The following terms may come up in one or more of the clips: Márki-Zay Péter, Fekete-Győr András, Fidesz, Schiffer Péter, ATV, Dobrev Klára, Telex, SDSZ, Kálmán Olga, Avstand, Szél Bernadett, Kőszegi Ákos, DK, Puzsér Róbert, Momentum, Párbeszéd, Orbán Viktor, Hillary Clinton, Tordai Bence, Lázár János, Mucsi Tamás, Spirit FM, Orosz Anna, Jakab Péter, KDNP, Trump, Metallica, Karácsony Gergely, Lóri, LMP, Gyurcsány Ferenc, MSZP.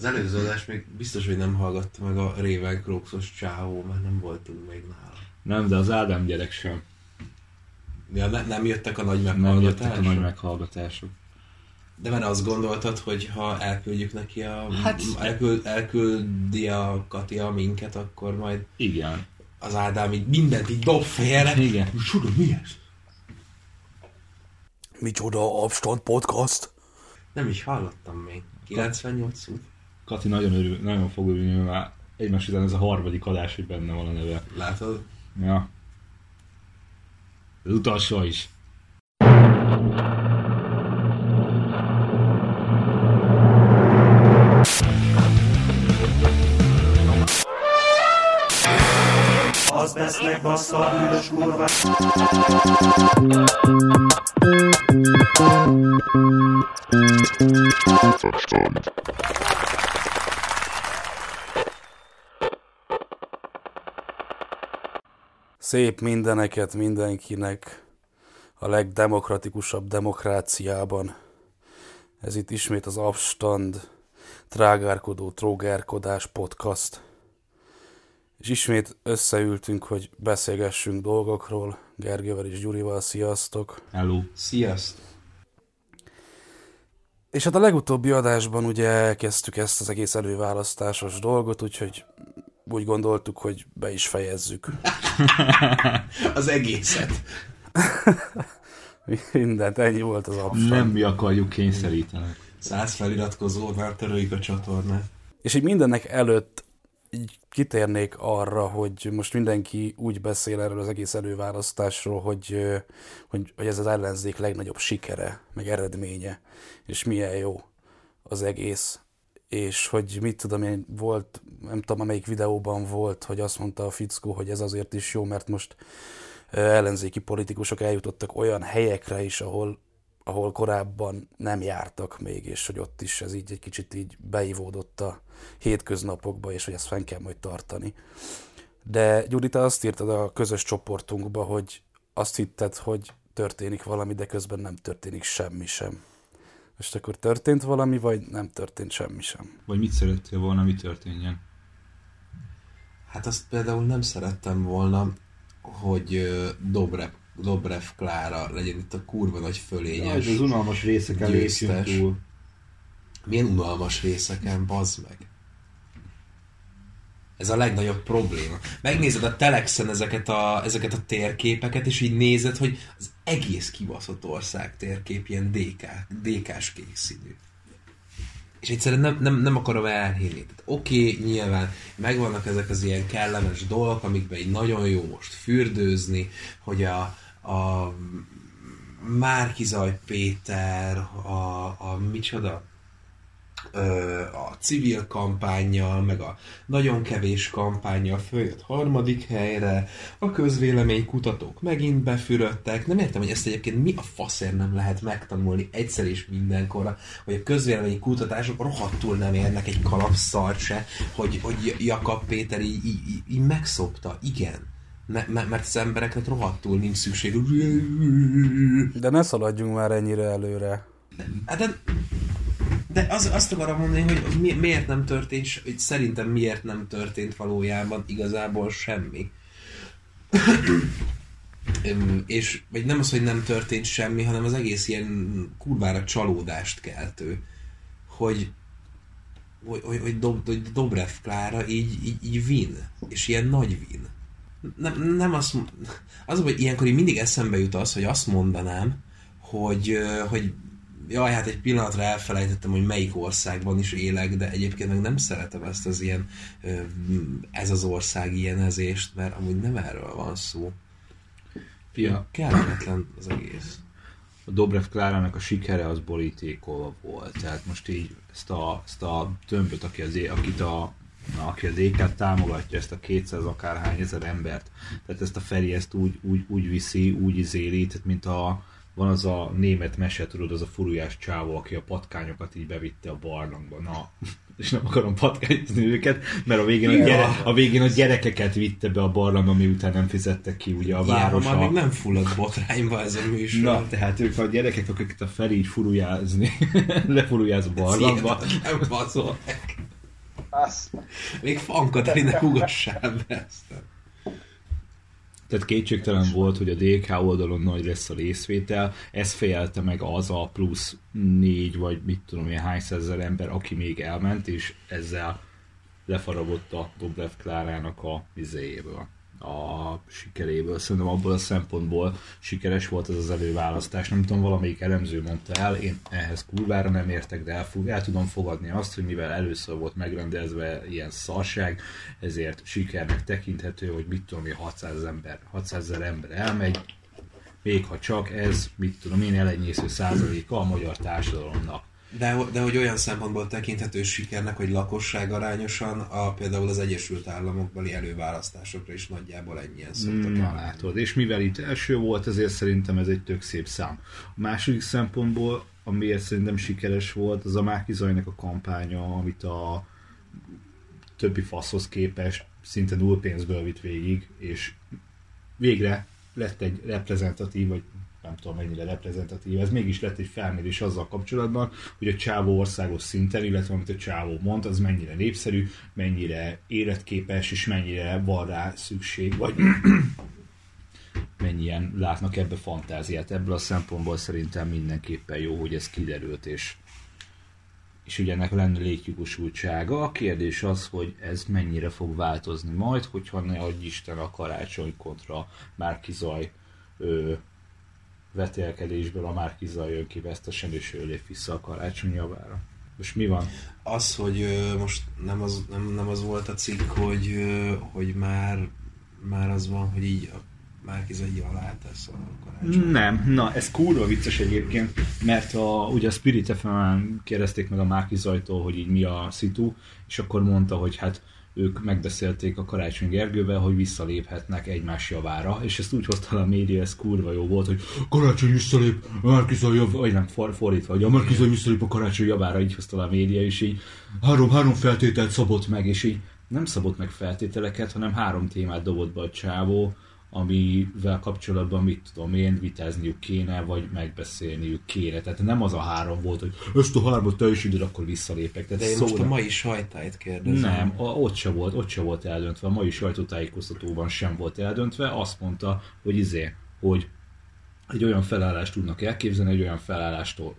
Az előző adás még biztos, hogy nem hallgatta meg a Réven Krókszos csávó, mert nem voltunk még nála. Nem, de az Ádám gyerek sem. Ja, nem jöttek a nagy meghallgatások? Nem jöttek a nagy meghallgatások. De mert azt gondoltad, hogy ha elküldjük neki a... Hát... elküldi a Katia minket, akkor majd... Igen. Az Ádám így mindent így dob félre. Igen. Micsoda, mi ez? Micsoda, Avstand podcast? Nem is hallottam még. 98 út. Kati nagyon örül, nagyon fog örülni, mert már egymás után ez a harmadik adás, hogy benne van a neve. Látod? Ja. Az utolsó is. Az vesznek bassza a hűlös kurva. Szép mindeneket mindenkinek a legdemokratikusabb demokráciában. Ez itt ismét az Avstand trágárkodó trógárkodás podcast. És ismét összeültünk, hogy beszélgessünk dolgokról. Gergővel és Gyurival, sziasztok! Hello! Sziasztok! És hát a legutóbbi adásban ugye elkezdtük ezt az egész előválasztásos dolgot, úgyhogy úgy gondoltuk, hogy be is fejezzük. Az egészet. Mindent, ennyi volt az Avstand. Nem mi akarjuk kényszeríteni. 100 feliratkozó, már törőjük a csatornát. És így mindennek előtt így kitérnék arra, hogy most mindenki úgy beszél erről az egész előválasztásról, hogy ez az ellenzék legnagyobb sikere, meg eredménye, és milyen jó az egész. És hogy mit tudom én, volt, nem tudom, amelyik videóban volt, hogy azt mondta a fickó, hogy ez azért is jó, mert most ellenzéki politikusok eljutottak olyan helyekre is, ahol korábban nem jártak még, és hogy ott is ez így egy kicsit így beivódott a hétköznapokba, és hogy ezt fenn kell majd tartani. De Gyuri, te azt írtad a közös csoportunkba, hogy azt hitted, hogy történik valami, de közben nem történik semmi sem. Most akkor történt valami, vagy nem történt semmi sem? Vagy mit szerettél volna, mi történjen? Hát azt például nem szerettem volna, hogy Dobrev Klára legyen itt a kurva nagy fölényes. Ja, az unalmas részeken lépjünk túl. Milyen unalmas részeken, bazd meg. Ez a legnagyobb probléma. Megnézed a Telexen ezeket a térképeket, és így nézed, hogy az egész kibaszott ország térkép ilyen DK-s kék színű. És egyszerűen nem akarom elhinni. Oké, nyilván megvannak ezek az ilyen kellemes dolgok, amikben így nagyon jó most fürdőzni, hogy a Márki-Zay Péter, a micsoda, a civil kampánnyal, meg a nagyon kevés kampánnyal följött harmadik helyre, a közvéleménykutatók megint befürödtek. Nem értem, hogy ezt egyébként mi a faszért nem lehet megtanulni egyszer és mindenkorra, hogy a közvéleménykutatások rohadtul nem érnek egy kalapszart se, hogy Jakab Péter így megszopta. Igen. Mert az embereknek rohadtul nincs szükség. De ne szaladjunk már ennyire előre. De azt akarom mondani, hogy miért nem történt, hogy szerintem miért nem történt valójában igazából semmi. És vagy nem az, hogy nem történt semmi, hanem az egész ilyen kurvára csalódást keltő, hogy Dobrev Klára így win, és ilyen nagy win. Nem azt mondom, hogy ilyenkor így mindig eszembe jut az, hogy azt mondanám, hogy jaj, hát egy pillanatra elfelejtettem, hogy melyik országban is élek, de egyébként meg nem szeretem ezt az ilyen, ez az ország ilyenezést, mert amúgy nem erről van szó. Fia, kellemetlen az egész. A Dobrev Klárának a sikere az borítékolva volt, tehát most így ezt a tömböt, aki az DK-t támogatja, ezt a 200 akárhány ezer embert, tehát ezt a Feri ezt úgy viszi, úgy izéli, tehát mint a van az a német mese, tudod, az a furujás csávó, aki a patkányokat így bevitte a barlangba. Na, és nem akarom patkányozni őket, mert a végén a gyerekeket vitte be a barlangba, miután nem fizettek ki ugye a városba. Már még nem fulladt botrányba ez a műsor. Na, tehát ők a gyerekek, akiket a Feri így furujázni, lefurujáz a barlangba. Szépen, nem baszolnak. Még Fankatarinak ugassál be ezt. Tehát kétségtelen volt, hogy a DK oldalon nagy lesz a részvétel, ez fejelte meg az a plusz 4 vagy mit tudom én hány százezer ember, aki még elment, és ezzel lefaragott a Dobrev Klárának a vizéjéből, a sikeréből. Szerintem abból a szempontból sikeres volt ez az előválasztás. Nem tudom, valamelyik elemző mondta el, én ehhez kurvára nem értek, de el tudom fogadni azt, hogy mivel először volt megrendezve ilyen szarság, ezért sikernek tekinthető, hogy mit tudom, 600 ember elmegy, még ha csak ez, mit tudom én, elenyésző százaléka a magyar társadalomnak. De hogy olyan szempontból tekinthető sikernek, hogy lakosság arányosan például az Egyesült Államokbeli előválasztásokra is nagyjából ennyien szoktak látod. És mivel itt első volt, ezért szerintem ez egy tök szép szám. A második szempontból, amiért szerintem sikeres volt, az a Márki-Zaynak a kampánya, amit a többi faszhoz képest szinte null pénzből vitt végig, és végre lett egy reprezentatív, vagy nem tudom mennyire reprezentatív, ez mégis lett egy felmérés azzal kapcsolatban, hogy a csávó országos szinten, illetve amit a csávó mond, az mennyire népszerű, mennyire életképes, és mennyire van rá szükség, vagy mennyien látnak ebbe fantáziát. Ebből a szempontból szerintem mindenképpen jó, hogy ez kiderült, és ugye ennek lenne létjogosultsága. A kérdés az, hogy ez mennyire fog változni majd, hogyha ne adj Isten a Karácsony kontra Márki-Zay vetélkedésből a Márki-Zay jön ki vesztesen, és ő lép vissza a Karácsony javára. Most mi van? Az, hogy most nem az volt a cikk, hogy már az van, hogy így a Márki-Zay alá tesz a Karácsony. Nem, na ez kurva vicces egyébként, mert ugye a Spirit FM-en kérdezték meg a Márki-Zaytól, hogy így mi a szitu, és akkor mondta, hogy hát ők megbeszélték a Karácsony Gergővel, hogy visszaléphetnek egymás javára, és ezt úgy hozta a média, ez kurva jó volt, hogy Karácsony visszalép, Márki-Zay javára, vagy nem, fordítva, hogy a Márki-Zay visszalép a Karácsony javára, így hozta a média, és így három feltételt szabott meg, és így nem szabott meg feltételeket, hanem 3 témát dobott be a csávó, amivel kapcsolatban, mit tudom én, vitázniuk kéne, vagy megbeszélniük kéne. Tehát nem az a 3 volt, hogy ezt a 3-ot teljesíted, akkor visszalépek. Tehát de én most a mai sajtájt kérdezem. Nem, ott se volt eldöntve. A mai sajtótájékoztatóban sem volt eldöntve. Azt mondta, hogy hogy egy olyan felállást tudnak elképzelni, egy olyan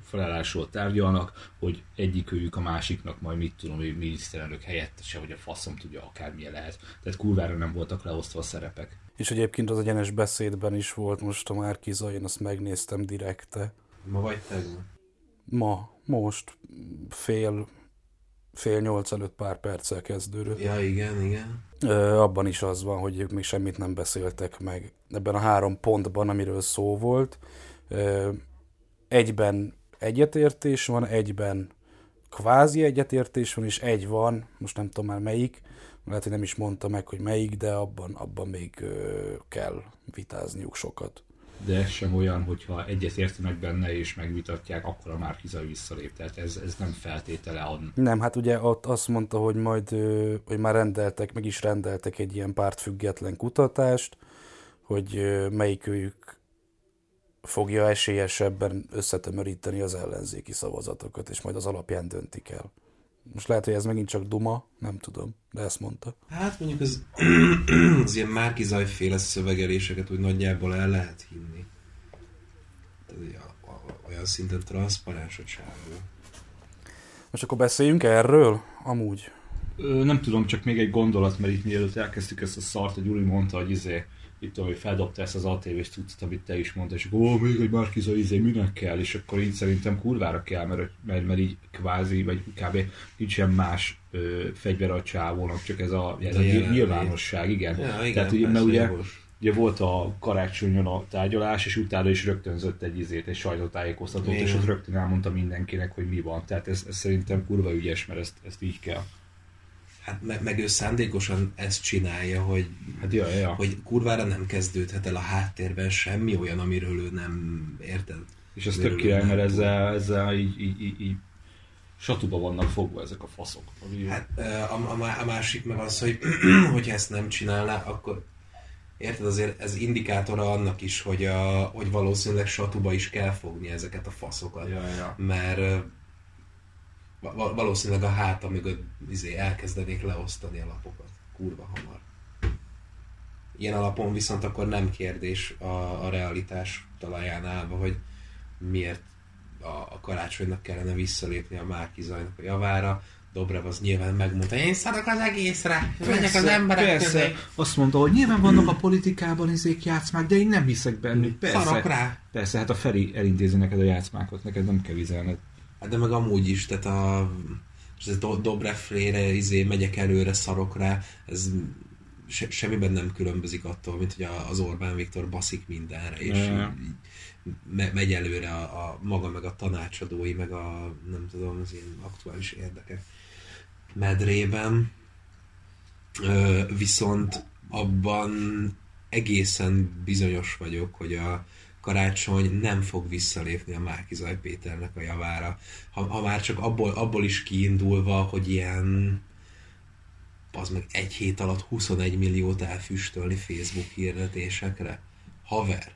felállásról tárgyalnak, hogy egyikőjük a másiknak majd mit tudom, hogy miniszterelnök helyettese, hogy a faszom tudja, akármilyen lehet. Tehát kurvára nem voltak leosztva a szerepek. És egyébként az egyenes beszédben is volt most a Márki-Zay, én azt megnéztem direkte. Ma vagy tegnap? Ma, most, fél 8 előtt pár perccel kezdődő. Ja, igen. Abban is az van, hogy ők még semmit nem beszéltek meg. Ebben a 3 pontban, amiről szó volt, egyben egyetértés van, egyben kvázi egyetértés van, és egy van, most nem tudom már melyik, lehet, hogy nem is mondta meg, hogy melyik, de abban még kell vitázniuk sokat. De ez sem olyan, hogyha egyet értenek benne és megvitatják, akkor a Márki-Zay visszalép. Tehát ez nem feltétele annak. Nem, hát ugye ott azt mondta, hogy majd hogy már meg is rendeltek egy ilyen pártfüggetlen kutatást, hogy melyikőjük fogja esélyesebben összetömöríteni az ellenzéki szavazatokat, és majd az alapján döntik el. Most lehet, hogy ez megint csak duma, nem tudom, de ezt mondta. Hát mondjuk az ilyen Márki-Zay féle szövegeléseket úgy nagyjából el lehet hinni. Olyan szinten transzparens a csávó. Most akkor beszéljünk erről? Amúgy. Nem tudom, csak még egy gondolat, mert itt mielőtt elkezdtük ezt a szart, a Gyuri mondta, hogy itt tudom, hogy feldobta ezt az ATV-s cuccot, amit te is mondtál, és akkor még egy Márki-Zay minek kell, és akkor így szerintem kurvára kell, mert így kvázi, vagy kb. Nincsen más fegyver a csávónak, csak ez a nyilvánosság, igen. Ja, igen. Tehát igen, ugye volt a Karácsonyon a tárgyalás, és utána is rögtönzött egy sajtótájékoztatót, és ott rögtön elmondta mindenkinek, hogy mi van. Tehát ez szerintem kurva ügyes, mert ezt így kell. Hát meg ő szándékosan ezt csinálja, hogy, hát ja. Hogy kurvára nem kezdődhet el a háttérben semmi olyan, amiről ő nem érted. És ez tök király, mert ezzel így satuba vannak fogva ezek a faszok. Hát a másik meg az, hogy hogyha ezt nem csinálná, akkor érted, azért ez indikátora annak is, hogy valószínűleg satuba is kell fogni ezeket a faszokat. Ja. Mert Valószínűleg a háta mögött elkezdenék leosztani a lapokat. Kurva hamar. Ilyen alapon viszont akkor nem kérdés a realitás talaján állva, hogy miért a Karácsonynak kellene visszalépni a Márki-Zaynak a javára. Dobrev az nyilván megmondta, én szarok az egészre, megyek az emberek közé. Azt mondta, hogy nyilván vannak a politikában ezék játszmák, de én nem hiszek bennük. Szarok rá. Persze, hát a Feri elintézi neked a játszmákat, neked nem kell vizelned. Hát de meg amúgy is, tehát a Dobrev-re megyek előre, szarok rá, ez semmiben nem különbözik attól, mint hogy az Orbán Viktor baszik mindenre, és megy előre a maga, meg a tanácsadói, meg a nem tudom, az ilyen aktuális érdekek medrében. Viszont abban egészen bizonyos vagyok, hogy a Karácsony nem fog visszalépni a Márki-Zay Péternek a javára. Ha már csak abból is kiindulva, hogy ilyen az meg egy hét alatt 21 milliót elfüstölni Facebook hirdetésekre. Haver,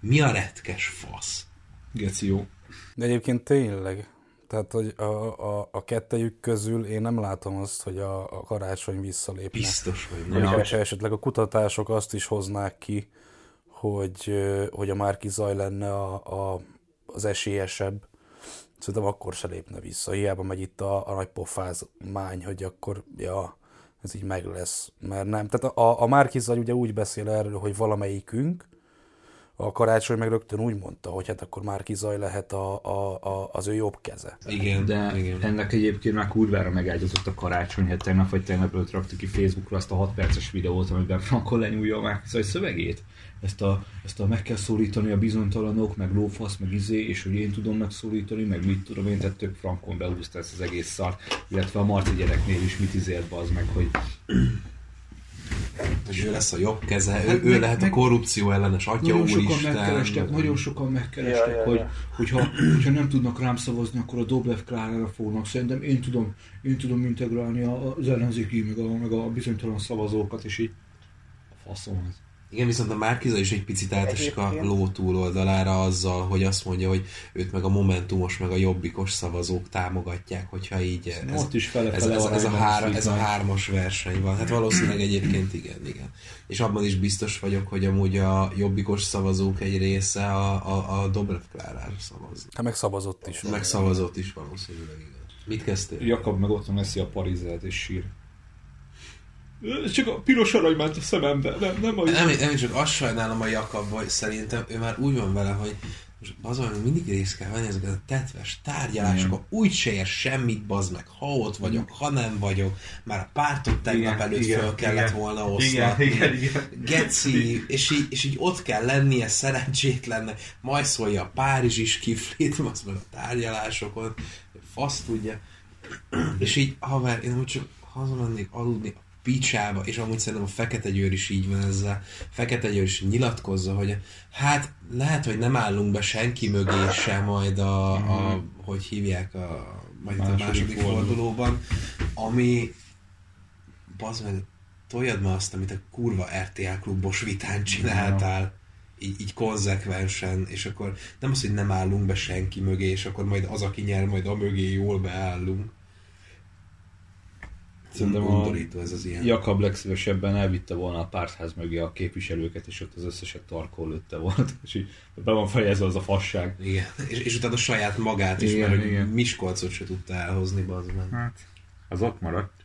mi a retkes fasz? Geci jó. De egyébként tényleg, tehát hogy a kettejük közül én nem látom azt, hogy a Karácsony visszalépne. Biztos, hogy nem. Amikor esetleg a kutatások azt is hoznák ki, hogy a Márki-Zay lenne az esélyesebb, szerintem akkor se lépne vissza. Hiába megy itt a nagy pofázmány, hogy akkor, ja, ez így meg lesz. Mert nem. Tehát a Márki-Zay ugye úgy beszél erről, hogy valamelyikünk, a Karácsony meg rögtön úgy mondta, hogy hát akkor Márki-Zay lehet az ő jobb keze. Igen, de igen. Ennek egyébként már kurvára megágyazott a Karácsony, hát tegnap vagy tegnap raktuk ki Facebookra azt a 6 perces videót, amiben Frankon lenyúlja a Márki-Zay szövegét. Ezt a meg kell szólítani a bizonytalanok, meg lófasz, meg izé, és hogy én tudom megszólítani, meg mit tudom én, tehát több Frankon behúzta ezt az egész szart, illetve a Marci gyereknél is mit izért bazd meg, hogy... És ő lesz a jobb keze, hát ő lehet a korrupció ellenes atya, úristen. Nagyon sokan megkerestek, hogyha nem tudnak rám szavazni, akkor a Dobrev Klárára fognak. Szerintem én tudom integrálni az ellenzéki, meg a bizonytalan szavazókat, és így a faszom ez. Igen, viszont a Márki-Zay is egy picit átesik a ló túloldalára azzal, hogy azt mondja, hogy őt meg a Momentumos, meg a Jobbikos szavazók támogatják, hogyha így ez a hármas verseny van. Hát valószínűleg egyébként igen. És abban is biztos vagyok, hogy amúgy a Jobbikos szavazók egy része a Dobrev Klárára szavaz. Hát megszavazott is valószínűleg, igen. Mit kezdtél? Jakab meg otthon eszi a parizelt és sír. Csak a piros arany ment a szemembe, nem a... Nem, csak azt sajnálom a Jakab, hogy szerintem ő már úgy van vele, hogy most azon mindig részt kell venni ezeket a tetves tárgyalásokba, úgy se ér semmit, bazd meg, ha ott vagyok, ha nem vagyok, már a pártot tegnap előtt föl kellett volna oszlatni, geci, és így ott kell lennie szerencsétlennek, majd szólja a Párizs is kiflét, bazd meg a tárgyalásokon, fasz tudja, és így, haver, én úgy csak hazamennék aludni, picsába, és amúgy szerintem a Fekete-Győr is így van ezzel. Fekete-Győr is nyilatkozza, hogy hát lehet, hogy nem állunk be senki mögé sem majd hogy hívják majd a második fordulóban, ami bazd meg, toljad már azt, amit a kurva RTL Klubos vitán csináltál. Így konzekvensen, és akkor nem az, hogy nem állunk be senki mögé, és akkor majd az, aki nyer, majd a mögé jól beállunk. Szerintem undorító ez az ilyen. Jakab legszívesebben elvitte volna a pártház mögé a képviselőket, és ott az összeset tarkó lőtte volt. És így be van fejezve az a fasság. Igen. És utána a saját magát is, mert Miskolcot se tudta elhozni, bazdmeg. Hát, az ott maradt.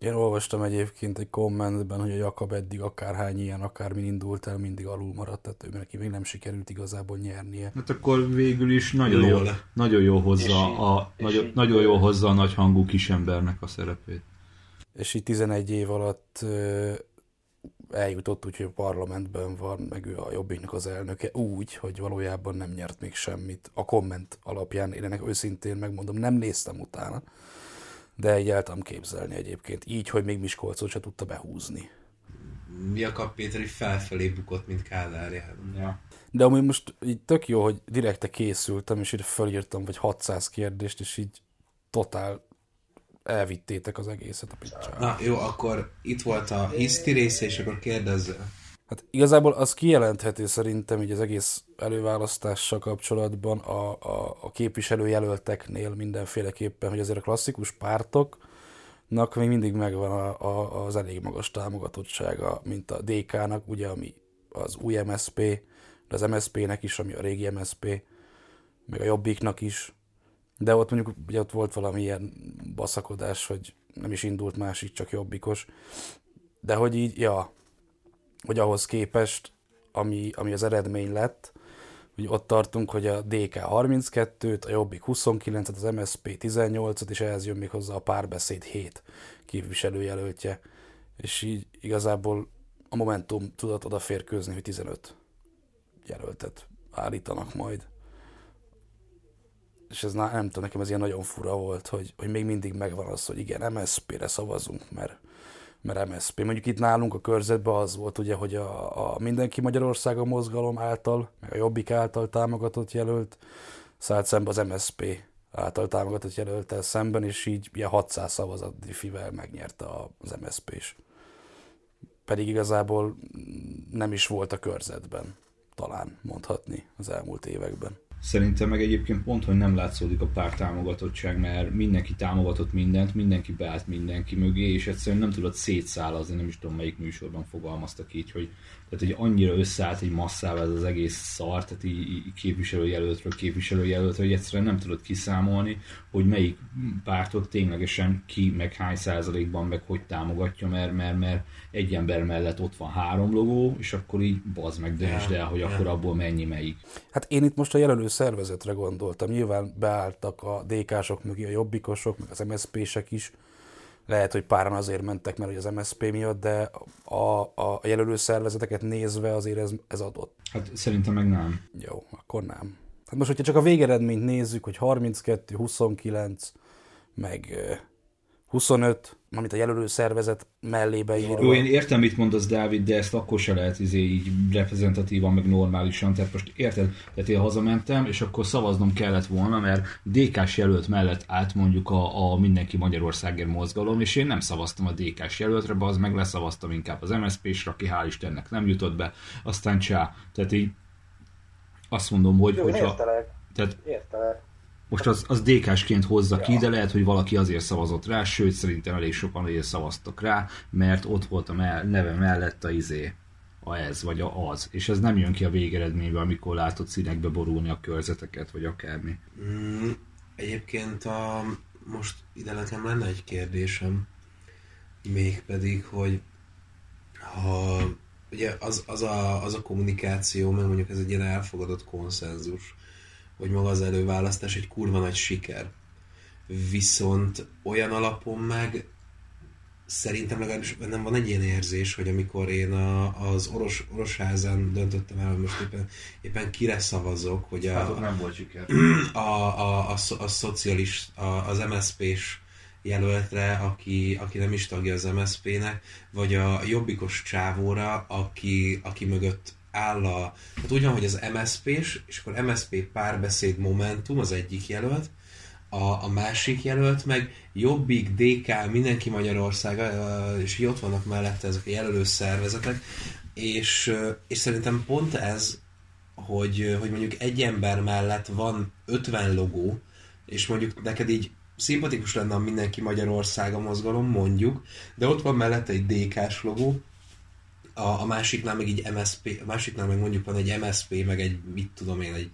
Én olvastam egyébként egy kommentben, hogy a Jakab eddig akárhány ilyen, akármin indult el, mindig alul maradt, tehát ő neki még nem sikerült igazából nyernie. Hát akkor végül is nagyon jól hozza a nagyhangú kisembernek a szerepét. És így 11 év alatt eljutott úgy, hogy a parlamentben van, meg ő a Jobbiknak az elnöke úgy, hogy valójában nem nyert még semmit. A komment alapján én ennek őszintén megmondom, nem néztem utána. De így el tudom képzelni egyébként. Így, hogy még Miskolcot se tudta behúzni. Jakab Péter így felfelé bukott, mint Kádár János. Ja. De amúgy most így tök jó, hogy direkte készültem, és így felírtam vagy 600 kérdést, és így totál elvittétek az egészet a picsába. Na jó, akkor itt volt a hiszti része, és akkor kérdezzel. Hát igazából az kijelentheti szerintem így az egész előválasztással kapcsolatban a képviselőjelölteknél mindenféleképpen, hogy azért a klasszikus pártoknak még mindig megvan az elég magas támogatottsága, mint a DK-nak, ugye, ami az új MSZP, de az MSZP-nek is, ami a régi MSZP, meg a Jobbiknak is. De ott mondjuk ugye ott volt valami ilyen baszakodás, hogy nem is indult másik, csak jobbikos. De hogy így, ja, hogy ahhoz képest, ami az eredmény lett, hogy ott tartunk, hogy a DK 32-t, a Jobbik 29-et, az MSZP 18-et, és ehhez jön még hozzá a Párbeszéd 7 képviselőjelöltje. És így igazából a Momentum tudott odaférkőzni, hogy 15 jelöltet állítanak majd. És ez nem tudom, nekem ez ilyen nagyon fura volt, hogy még mindig megvan az, hogy igen, MSZP-re szavazunk, mert MSZP. Mondjuk itt nálunk a körzetben az volt, ugye, hogy a Mindenki Magyarországa mozgalom által, meg a Jobbik által támogatott jelölt szállt szembe az MSZP által támogatott jelöltel szemben, és így ilyen 600 szavazat diffivel megnyerte az MSZP-s. Pedig igazából nem is volt a körzetben, talán mondhatni az elmúlt években. Szerintem meg egyébként pont, hogy nem látszódik a párt támogatottság, mert mindenki támogatott mindent, mindenki beállt mindenki mögé, és egyszerűen nem tudod szétszállazni, nem is tudom melyik műsorban fogalmaztak így, hogy, tehát, hogy annyira összeállt egy masszával ez az egész szar, tehát így képviselőjelöltről, hogy egyszerűen nem tudod kiszámolni, hogy melyik pártot ténylegesen ki, meg hány százalékban, meg hogy támogatja, mert egy ember mellett ott van 3 logó, és akkor így bazd meg, döntsd el, hogy akkor abból mennyi melyik. Hát én itt most a jelölő szervezetre gondoltam. Nyilván beálltak a DK-sok mögé, a jobbikosok, meg az MSZP-sek is. Lehet, hogy páran azért mentek, mert az MSZP miatt, de a jelölő szervezeteket nézve azért ez adott. Hát szerintem meg nem. Jó, akkor nem. Hát most, hogyha csak a végeredményt nézzük, hogy 32, 29, meg 25, amit a jelölő szervezet mellébe írva. Jó, én értem, mit mondasz, Dávid, de ezt akkor se lehet így reprezentatívan, meg normálisan. Tehát most érted, tehát én hazamentem, és akkor szavaznom kellett volna, mert DK-s jelölt mellett állt mondjuk a Mindenki Magyarországért mozgalom, és én nem szavaztam a DK-s jelöltre, az meg leszavaztam inkább az MSZP-sre, aki hál' Istennek nem jutott be, aztán csá. Tehát így azt mondom, hogy... Jó, értelek. Most az DK-sként hozza ki, de lehet, hogy valaki azért szavazott rá, sőt, szerintem elég sokan azért szavaztak rá, mert ott volt a neve mellett az, és ez nem jön ki a végeredményben, amikor látod színekbe borulni a körzeteket, vagy akármi. Egyébként most ide nekem lenne egy kérdésem, mégpedig, hogy ha ugye az a kommunikáció, mert mondjuk ez egy ilyen elfogadott konszenzus, hogy maga az előválasztás egy kurva nagy siker. Viszont olyan alapon meg szerintem legalábbis bennem van egy ilyen érzés, hogy amikor én az Orosházán döntöttem el, hogy most éppen kire szavazok, hogy nem volt siker. A szocialista, az MSZP-s jelöltre, aki nem is tagja az MSZP-nek, vagy a jobbikos csávóra, aki mögött áll hát úgy van, hogy az MSZP-s, és akkor MSZP Párbeszéd Momentum az egyik jelölt, a másik jelölt meg Jobbik, DK, Mindenki Magyarországa, és így ott vannak mellette ezek a jelölő szervezetek, és szerintem pont ez, hogy mondjuk egy ember mellett van 50 logó, és mondjuk neked így szimpatikus lenne a Mindenki Magyarországa mozgalom, mondjuk, de ott van mellette egy DK-s logó, a másiknál meg így MSZP, a másiknál meg mondjuk van egy MSZP, meg egy, mit tudom én, egy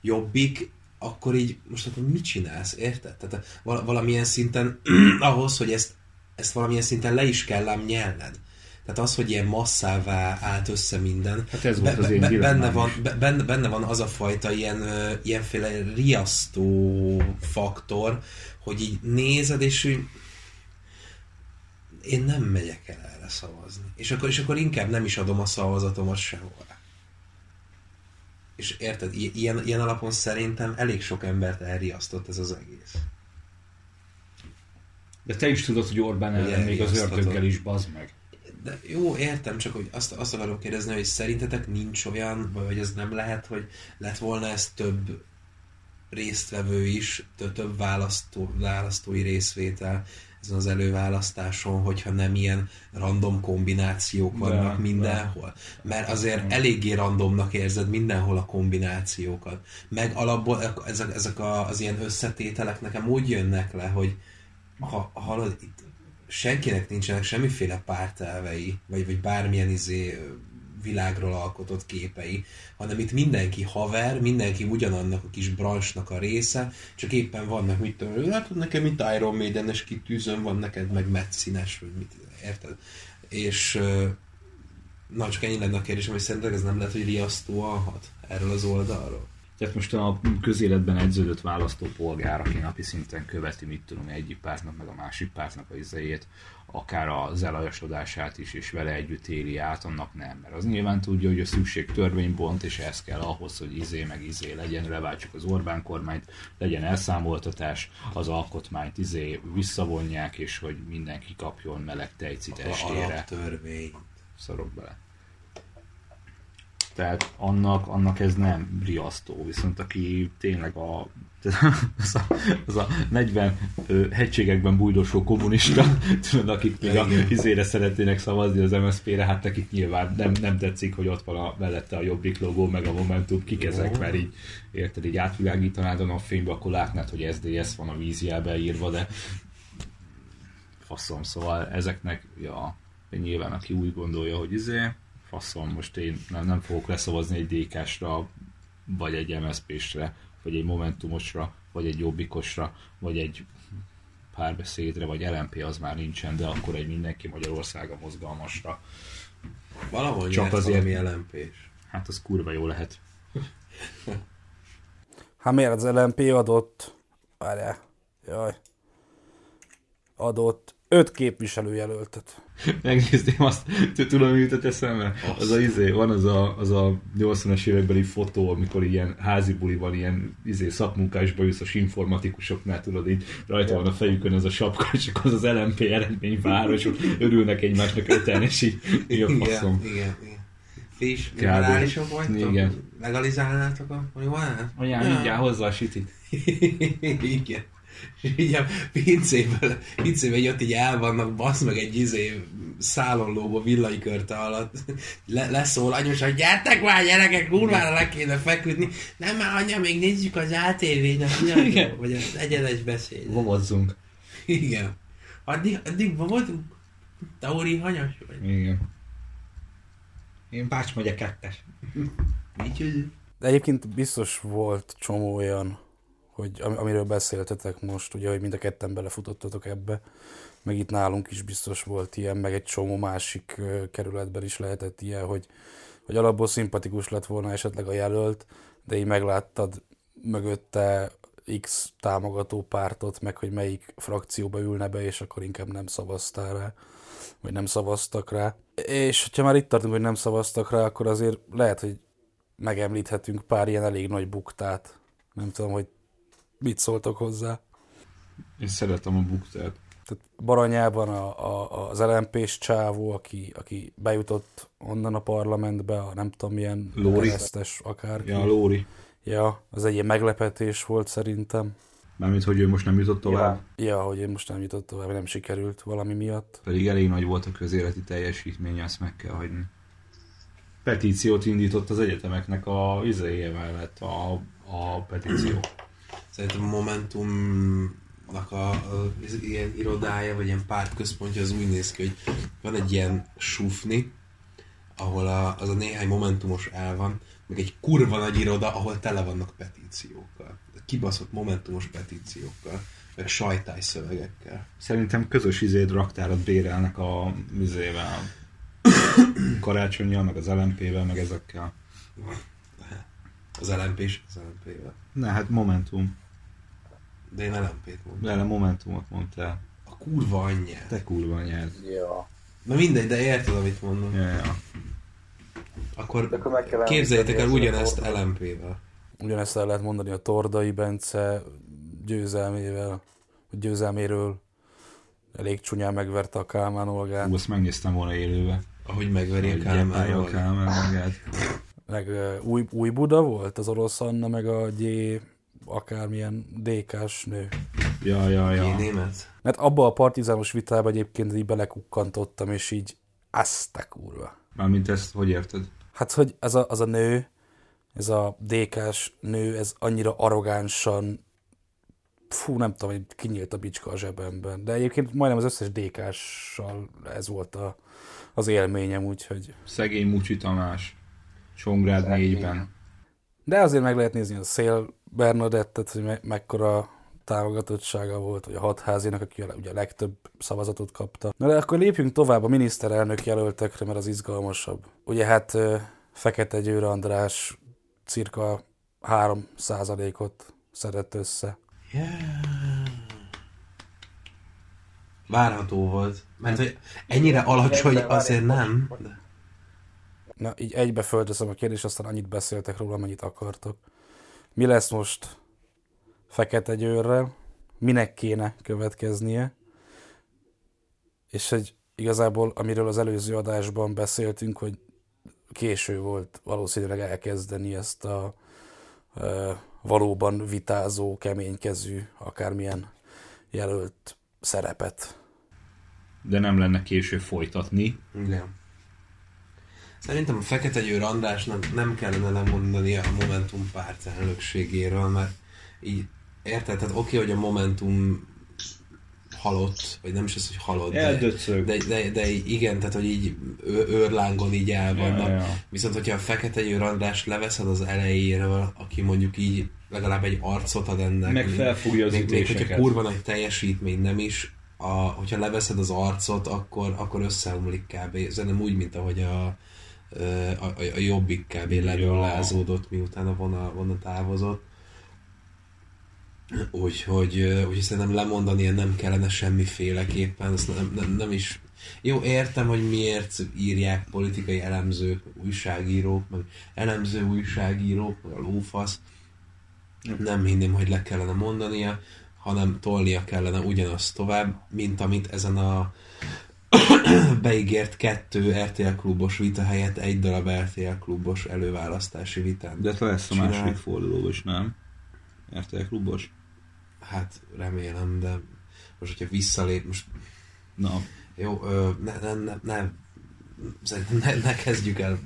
Jobbik, akkor így most akkor mit csinálsz, érted? Tehát valamilyen szinten ahhoz, hogy ezt valamilyen szinten le is kell ám nyelned. Tehát az, hogy ilyen masszává állt össze minden, hát ez volt benne van az a fajta ilyenféle riasztó faktor, hogy így nézed, és így én nem megyek el erre szavazni. És akkor inkább nem is adom a szavazatomat sehol. És érted, ilyen alapon szerintem elég sok embert elriasztott ez az egész. De te is tudod, hogy Orbán ellen még az ördöggel is, bazd meg. De jó, értem, csak hogy azt akarom kérdezni, hogy szerintetek nincs olyan, vagy ez nem lehet, hogy lett volna ez több résztvevő is, több választói részvétel ezen az előválasztáson, hogyha nem ilyen random kombinációk vannak mindenhol. Mert azért eléggé randomnak érzed mindenhol a kombinációkat. Meg alapból ezek az ilyen összetételek nekem úgy jönnek le, hogy hallod, itt senkinek nincsenek semmiféle pártelvei, vagy bármilyen világról alkotott képei, hanem itt mindenki haver, mindenki ugyanannak a kis branchnak a része, csak éppen vannak, mit tudom, látod nekem itt Iron Maiden-es kitűzön, van neked meg Matt színes, vagy mit, érted? És na, csak ennyi lenne a kérdésem, hogy szerinted ez nem lehet, hogy riasztóalhat erről az oldalról? Tehát most a közéletben edződött választópolgár, aki napi szinten követi, mit tudom, egyik pártnak, meg a másik pártnak a izéjét, akár az elajasodását is, és vele együtt éli át, annak nem. Mert az nyilván tudja, hogy a szükség törvénybont, és ez kell ahhoz, hogy izé legyen, leváltsuk az Orbán kormányt, legyen elszámoltatás, az alkotmányt visszavonják, és hogy mindenki kapjon meleg tejcit estére. Az alaptörvényt. Szarok bele. Tehát annak ez nem riasztó, viszont aki tényleg az a 40 hegységekben bújdosó kommunista, tudod, akik még a izére szeretnének szavazni az MSZP-re, hát nekik nyilván nem tetszik, hogy ott van mellette a Jobbik logó, meg a Momentum, kik ezek, mert így, érted, így átvilágítanád a napfénybe, akkor látnád, hogy SDSZ van a vízjelbe írva, de faszom, szóval ezeknek, ja, nyilván aki úgy gondolja, hogy faszom, most én nem fogok leszavazni egy DK-sra, vagy egy MSZP-sre, vagy egy Momentumosra, vagy egy Jobbikosra, vagy egy Párbeszédre, vagy LMP az már nincsen, de akkor egy Mindenki Magyarországa mozgalmasra. Valahol csak azért mi LMP-s. Hát az kurva jó lehet. Hát miért az LMP adott? Várjál. Jaj. Adott 5 képviselőjelöltet. Megnézném azt, tudom, mi jutott eszembe. Az a van az a 80-es évekbeli fotó, amikor ilyen házi buliban, ilyen szakmunkásba jössz a informatikusoknál, tudod, így rajta van a fejükön ez a sapka, és akkor az LMP eredményváros, örülnek egymásnak öten, és így a faszom. Igen. Fis, liberálisok vagytok? Igen. Legalizálnátok a marihuánát? Anyám, mindjárt hozzá a sütit. Igen. És így a pincében jött, így el vannak, basz meg egy szálonlóba villanykörte alatt. Leszól anyus, hogy gyertek már gyerekek, kurvára le kéne feküdni. Nem már anya, még nézzük az ATV-nek, vagy az egyenes beszéd. Vomozzunk. Igen. Addig vomodunk? Tauri hanyas vagy? Igen. Én Bács megye 2-es. De egyébként biztos volt csomó olyan, hogy amiről beszéltetek most, ugye, hogy mind a ketten belefutottatok ebbe, meg itt nálunk is biztos volt ilyen, meg egy csomó másik kerületben is lehetett ilyen, hogy alapból szimpatikus lett volna esetleg a jelölt, de így megláttad mögötte X támogató pártot, meg hogy melyik frakcióba ülne be, és akkor inkább nem szavaztál rá, vagy nem szavaztak rá. És ha már itt tartunk, hogy nem szavaztak rá, akkor azért lehet, hogy megemlíthetünk pár ilyen elég nagy buktát. Nem tudom, hogy mit szóltok hozzá? Én szeretem a buktát. Tehát Baranyában az LMP-s csávó, aki bejutott onnan a parlamentbe, a nem tudom milyen keresztes akárki. Ja, Lóri. Ja, az egy ilyen meglepetés volt szerintem. Mármint, hogy ő most nem jutott tovább? Ja, hogy ő most nem jutott tovább, nem sikerült valami miatt. Pedig elég nagy volt a közéleti teljesítmény, ezt meg kell hagyni. Petíciót indított az egyetemeknek a izéje mellett a petíció. Szerintem a Momentumnak az ilyen irodája, vagy ilyen pártközpontja az úgy néz ki, hogy van egy ilyen súfni, ahol az a néhány Momentumos el van, meg egy kurva nagy iroda, ahol tele vannak petíciókkal. Kibaszott Momentumos petíciókkal, meg sajtályszövegekkel. Szerintem közös raktárat bérelnek a Karácsonyjal, meg az LMP-vel, meg ezekkel. Az LMP is az LMP-vel. Ne, hát Momentum. De én LMP-t mondtam. De Momentumot mondtál. A kurva anyját. Te kurva anyját. Ja. Na mindegy, de érted, amit mondom. Ja. Akkor képzeljétek el ugyanezt LMP-vel. Ugyanezt el lehet mondani a Tordai Bence győzelmével, győzelméről. Elég csúnyán megverte a Kálmán Olgát. Hú, azt megnéztem volna élőben. Ahogy megveri a Kálmán Olgát. Meg Új Buda volt, az Orosz Anna, meg a akármilyen DK-s nő. Ja. Mert abba a partizános vitába egyébként így belekukkantottam, és így azt a kurva. Mármint ezt hogy érted? Hát, hogy az a nő, ez a DK-s nő, ez annyira arrogánsan, nem tudom, hogy kinyílt a bicska a zsebemben. De egyébként majdnem az összes DK-ssal ez volt az élményem, úgyhogy... Szegény Mucsi Tamás, Csongrád 4-ben. De azért meg lehet nézni a Szél Bernadettet, hogy mekkora támogatottsága volt, vagy a Hatházinak, aki ugye a legtöbb szavazatot kapta. Na de akkor lépjünk tovább a miniszterelnök jelöltekre, mert az izgalmasabb. Ugye hát Fekete-Győr András cirka 3%-ot szedett össze. Yeah. Várható volt, mert hogy ennyire alacsony azért nem. Na, így egybe fölteszem a kérdést, aztán annyit beszéltek róla, amennyit akartok. Mi lesz most Fekete-Győrrel? Minek kéne következnie? És hogy igazából, amiről az előző adásban beszéltünk, hogy késő volt valószínűleg elkezdeni ezt a valóban vitázó, keménykezű, akármilyen jelölt szerepet. De nem lenne késő folytatni. Nem. Szerintem a Fekete-Győr Andrásnak nem kellene lemondani a Momentum párt elnökségéről, mert így, érted? Tehát oké, hogy a Momentum halott, vagy nem is az, hogy halott, de igen, tehát hogy így őrlángon így el vannak. Ja. Viszont, hogyha a Fekete-Győr Andrást leveszed az elejéről, aki mondjuk így legalább egy arcot ad ennek. Meg felfújja az ütéseket. Még hogyha kurva nagy teljesítmény nem is, hogyha leveszed az arcot, akkor összeomlik kb. Ez nem úgy, mint ahogy a Jobbik kb. Lerőlázódott, miután a vonat távozott. Úgyhogy szerintem lemondani nem kellene semmiféleképpen, azt nem is... Jó, értem, hogy miért írják politikai elemzők, újságírók, meg elemző újságírók, a lófasz. Nem hinném, hogy le kellene mondania, hanem tolnia kellene ugyanazt tovább, mint amit ezen a beígért 2 RTL klubos vita helyett 1 darab RTL klubos előválasztási vitán. De lesz a második forduló is, nem? RTL klubos? Hát remélem, de most, hogyha visszalép, most... Na. Jó, ne kezdjük el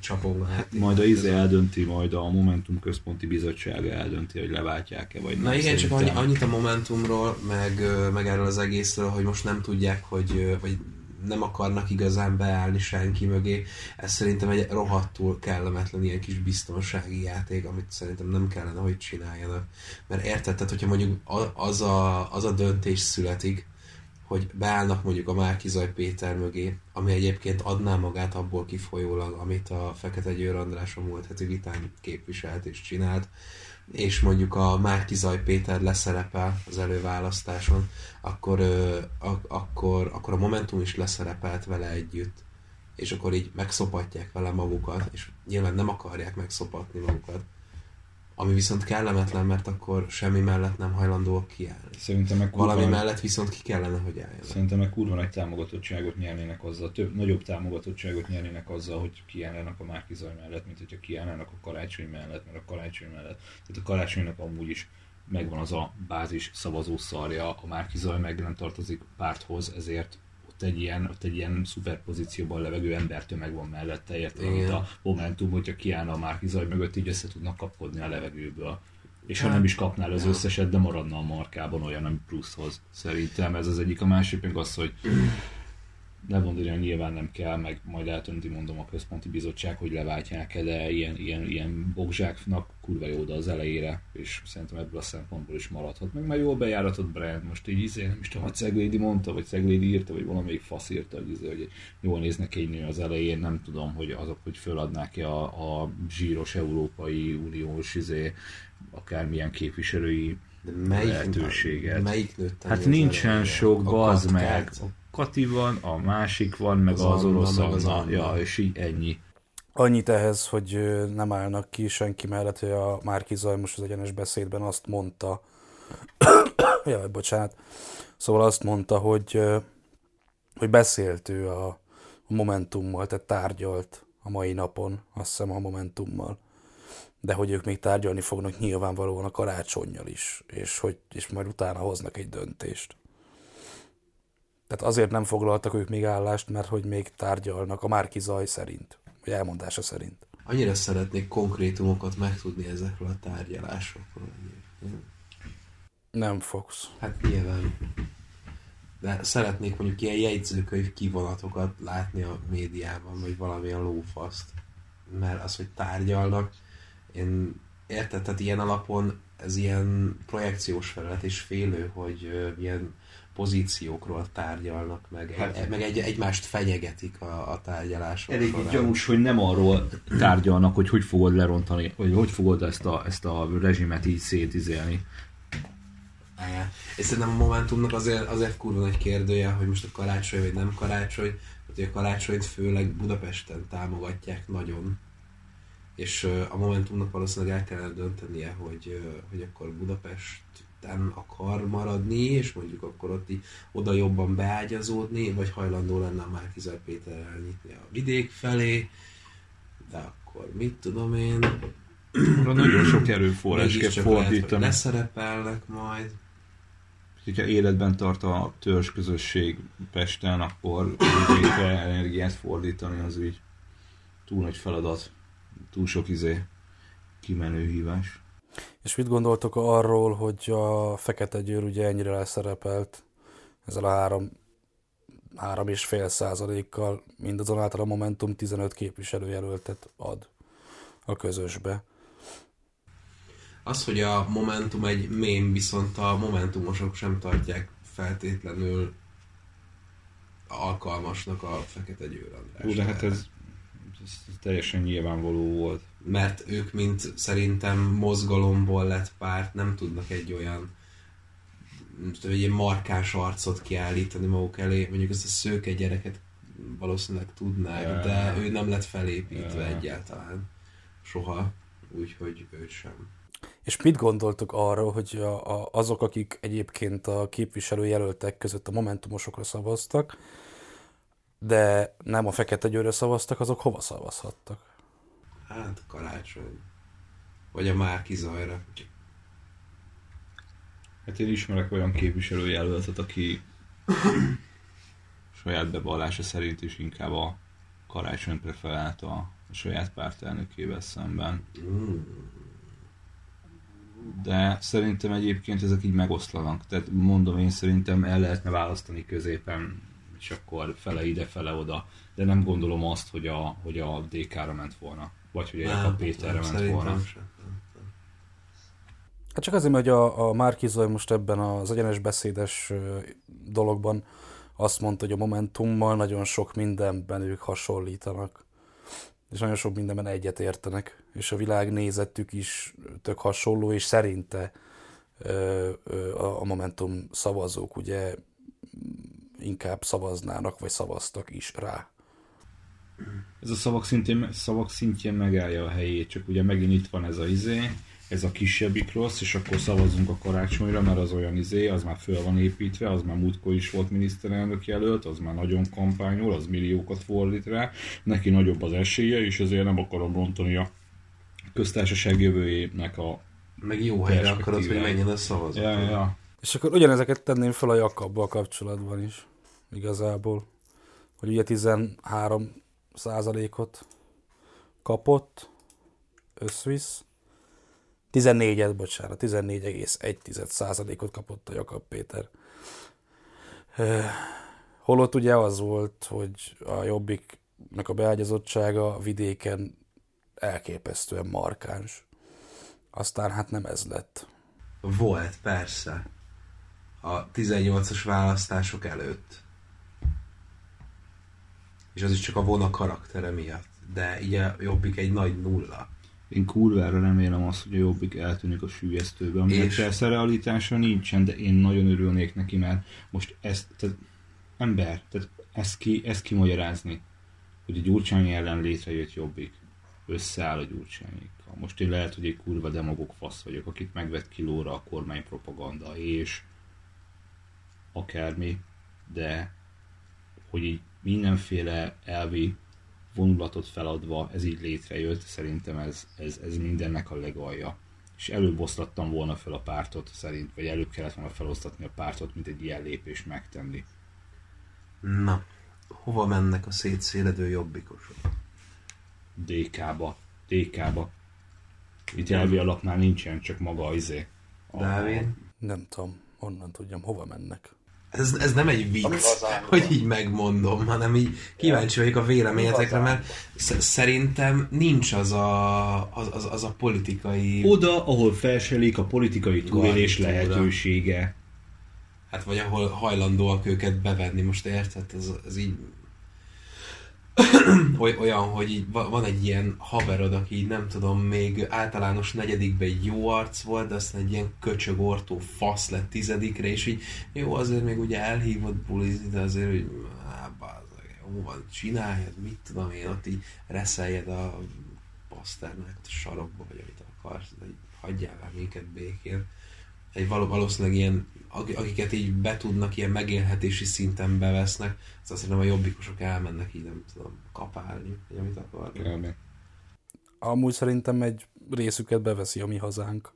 csapolgatni. Majd a izé eldönti, majd a Momentum központi bizottsága eldönti, hogy leváltják-e, vagy nem. Na igen, csak annyit a Momentumról, meg erről az egészről, hogy most nem tudják, hogy... Vagy nem akarnak igazán beállni senki mögé. Ez szerintem egy rohadtul kellemetlen ilyen kis biztonsági játék, amit szerintem nem kellene, hogy csináljanak. Mert érted, tehát hogyha mondjuk az a döntés születik, hogy beállnak mondjuk a Márki-Zay Péter mögé, ami egyébként adná magát abból kifolyólag, amit a Fekete-Győr András a múlt heti vitán képviselt és csinált, és mondjuk a Márki-Zay Péter leszerepel az előválasztáson, akkor a Momentum is leszerepelt vele együtt, és akkor így megszopatják vele magukat, és nyilván nem akarják megszopatni magukat. Ami viszont kellemetlen, mert akkor semmi mellett nem hajlandóak kiállni. Valami mellett viszont ki kellene, hogy álljanak. Szerintem meg kurva nagy támogatottságot nyernének azzal, nagyobb támogatottságot nyernének azzal, hogy kiállnának a Márki-Zay mellett, mint hogyha kiállnának a Karácsony mellett, mert a Karácsony mellett. Tehát a Karácsonynak amúgy is megvan az a bázis szavazó szarja, a Márki-Zay meg nem tartozik párthoz, ezért ott egy ilyen szuperpozícióban levegő embertömeg van mellette, érted, mint a Momentum, hogyha kiállna a Márki-Zay mögött, így össze tudnak kapkodni a levegőből. És ha nem is kapnál az összeset, de maradna a markában olyan, ami pluszhoz. Szerintem ez az egyik, a másik pedig az, hogy levondolja, nyilván nem kell, meg majd eltönti, mondom, a központi bizottság, hogy leváltják-e, de ilyen bogzsáknak kurva jó oda az elejére, és szerintem ebből a szempontból is maradhat. Meg már jól bejáratott brand, most így nem is tudom, hogy Szeglédi mondta, vagy Szeglédi írta, vagy valamelyik fasz írta, hogy jól néznek egy nő az elején, nem tudom, hogy azok, hogy föladnák-e a zsíros Európai Uniós akármilyen képviselői lehetőséget. Melyik nőtt? Hát nincsen sok, bazd meg! Kati van, a másik van, meg az Orosz Anna, ja, és így ennyi. Annyit ehhez, hogy nem állnak ki senki mellett, hogy a Márki-Zay most az egyenes beszédben azt mondta, jaj, bocsánat, szóval azt mondta, hogy beszélt ő a Momentummal, tehát tárgyalt a mai napon, azt hiszem, a Momentummal. de hogy ők még tárgyalni fognak nyilvánvalóan a karácsonnyal is, és majd utána hoznak egy döntést. Tehát azért nem foglaltak ők még állást, mert hogy még tárgyalnak a Márki-Zay szerint, vagy elmondása szerint. Annyira szeretnék konkrétumokat megtudni ezekről a tárgyalásokról. Nem fogsz. Hát nyilván. De szeretnék mondjuk ilyen jegyzőkönyv kivonatokat látni a médiában, vagy valamilyen lófaszt. Mert az, hogy tárgyalnak, én érted, tehát ilyen alapon ez ilyen projekciós felület és félő, hogy ilyen pozíciókról tárgyalnak, meg egymást fenyegetik a tárgyalások. Elég gyanús, hogy nem arról tárgyalnak, hogy fogod lerontani, vagy hogy fogod ezt a rezsimet így szétizélni. És szerintem a Momentumnak azért kurva nagy kérdője, hogy most a karácsony vagy nem karácsony, hogy a karácsonyt főleg Budapesten támogatják nagyon. És a Momentumnak valószínűleg el kellene döntenie, hogy akkor Budapesten akar maradni, és mondjuk akkor ott oda jobban beágyazódni, vagy hajlandó lenne a Márki-Zay Péterrel nyitni a vidék felé, de akkor mit tudom én... Nagyon sok erőforrás kell fordítani. Leszerepelnek majd. Ha életben tart a törzsközösség Pesten, akkor energiát fordítani az úgy túl nagy feladat. Túl sok kimenő hívás. És mit gondoltok arról, hogy a Fekete-Győr ugye ennyire leszerepelt ezzel a 3,5%-kal, mindazonáltal a Momentum 15 képviselőjelöltet ad a közösbe? Az, hogy a Momentum egy mém, viszont a Momentumosok sem tartják feltétlenül alkalmasnak a Fekete-Győr András. Úgy, de hát ez teljesen nyilvánvaló volt. Mert ők, mint szerintem mozgalomból lett párt, nem tudnak egy olyan egy markáns arcot kiállítani maguk elé. Mondjuk ezt a szőke gyereket valószínűleg tudnák, de ő nem lett felépítve egyáltalán. Soha. Úgyhogy ő sem. És mit gondoltok arról, hogy azok, akik egyébként a képviselőjelöltek között a Momentumosokra szavaztak, de nem a Fekete-Győrre szavaztak, azok hova szavazhattak? Hát Karácsony. Vagy a Márki-Zayra. Hát én ismerek olyan képviselőjelöltet, aki saját bevallása szerint is inkább a Karácsony preferálta a saját pártelnökével szemben. De szerintem egyébként ezek így megoszlanak. Tehát mondom, én szerintem el lehetne választani középen, és akkor fele ide, fele oda. De nem gondolom azt, hogy a DK-ra ment volna. Vagy hogy a Jakab Péterre ment volna. Hát csak azért, hogy a Márki-Zay most ebben az egyenes beszédes dologban azt mondta, hogy a Momentummal nagyon sok mindenben ők hasonlítanak. És nagyon sok mindenben egyet értenek. És a világnézetük is tök hasonló, és szerinte a Momentum szavazók ugye inkább szavaznának, vagy szavaztak is rá. Ez a szavak szintjén megállja a helyét, csak ugye megint itt van ez a kisebbik rossz, és akkor szavazunk a Karácsonyra, mert az olyan az már föl van építve, az már múltkor is volt miniszterelnök jelölt, az már nagyon kampányol, az milliókat fordít rá, neki nagyobb az esélye, és azért nem akarom rontani a köztársaság jövőjének a meg jó helyre akarod, hogy menjen a szavazat. Ja. És akkor ugyanezeket tenném fel a Jakabbal kapcsolatban is, igazából, hogy ugye 13%-ot kapott, összvisz, 14,1%-ot kapott a Jakab Péter. Holott ugye az volt, hogy a Jobbiknak a beágyazottsága vidéken elképesztően markáns. Aztán hát nem ez lett. Volt, persze. A 18-as választások előtt. És az is csak a Vona karaktere miatt. De így a Jobbik egy nagy nulla. Én kurvára remélem azt, hogy a Jobbik eltűnik a sűjesztőben, mert persze realitása nincsen, de én nagyon örülnék neki, mert most ezt kimagyarázni, hogy a Gyurcsány ellen létrejött Jobbik, összeáll a Gyurcsányékkal. Most én lehet, hogy egy kurva demagóg fasz vagyok, akit megvett kilóra a kormánypropaganda, és akármi, de hogy így mindenféle elvi vonulatot feladva ez így létrejött, szerintem ez mindennek a legalja. És előbb oszlattam volna fel a pártot szerint, vagy előbb kellett volna felosztatni a pártot, mint egy ilyen lépést megtenni. Na, hova mennek a szétszéledő jobbikosok? DK-ba. Itt elvi alapnál nincsen, csak maga izé. Dávid? Nem tudom, onnan tudjam, hova mennek. Ez nem egy vicc, hogy így megmondom, hanem így kíváncsi vagyok a véleményetekre, mert szerintem nincs az a politikai... Oda, ahol felselik a politikai túlélés lehetősége. Hát vagy ahol hajlandóak őket bevenni, most érted? Ez így... olyan, hogy így van egy ilyen haverod, aki így nem tudom, még általános negyedikben egy jó arc volt, de aztán egy ilyen köcsögortó fasz lett tizedikre, és így jó, azért még ugye elhívott bulizni, de azért úgy jó van, csináljad, mit tudom én, ott így reszeljed a paszternek a sarokba, vagy amit akarsz, de így hagyjál már minket békén. Egy valószínűleg ilyen, akiket így betudnak, ilyen megélhetési szinten bevesznek, az azt hiszem a jobbikosok elmennek így, nem tudom, kapálni, vagy amit akarnak. Jövő. Amúgy szerintem egy részüket beveszi a Mi Hazánk,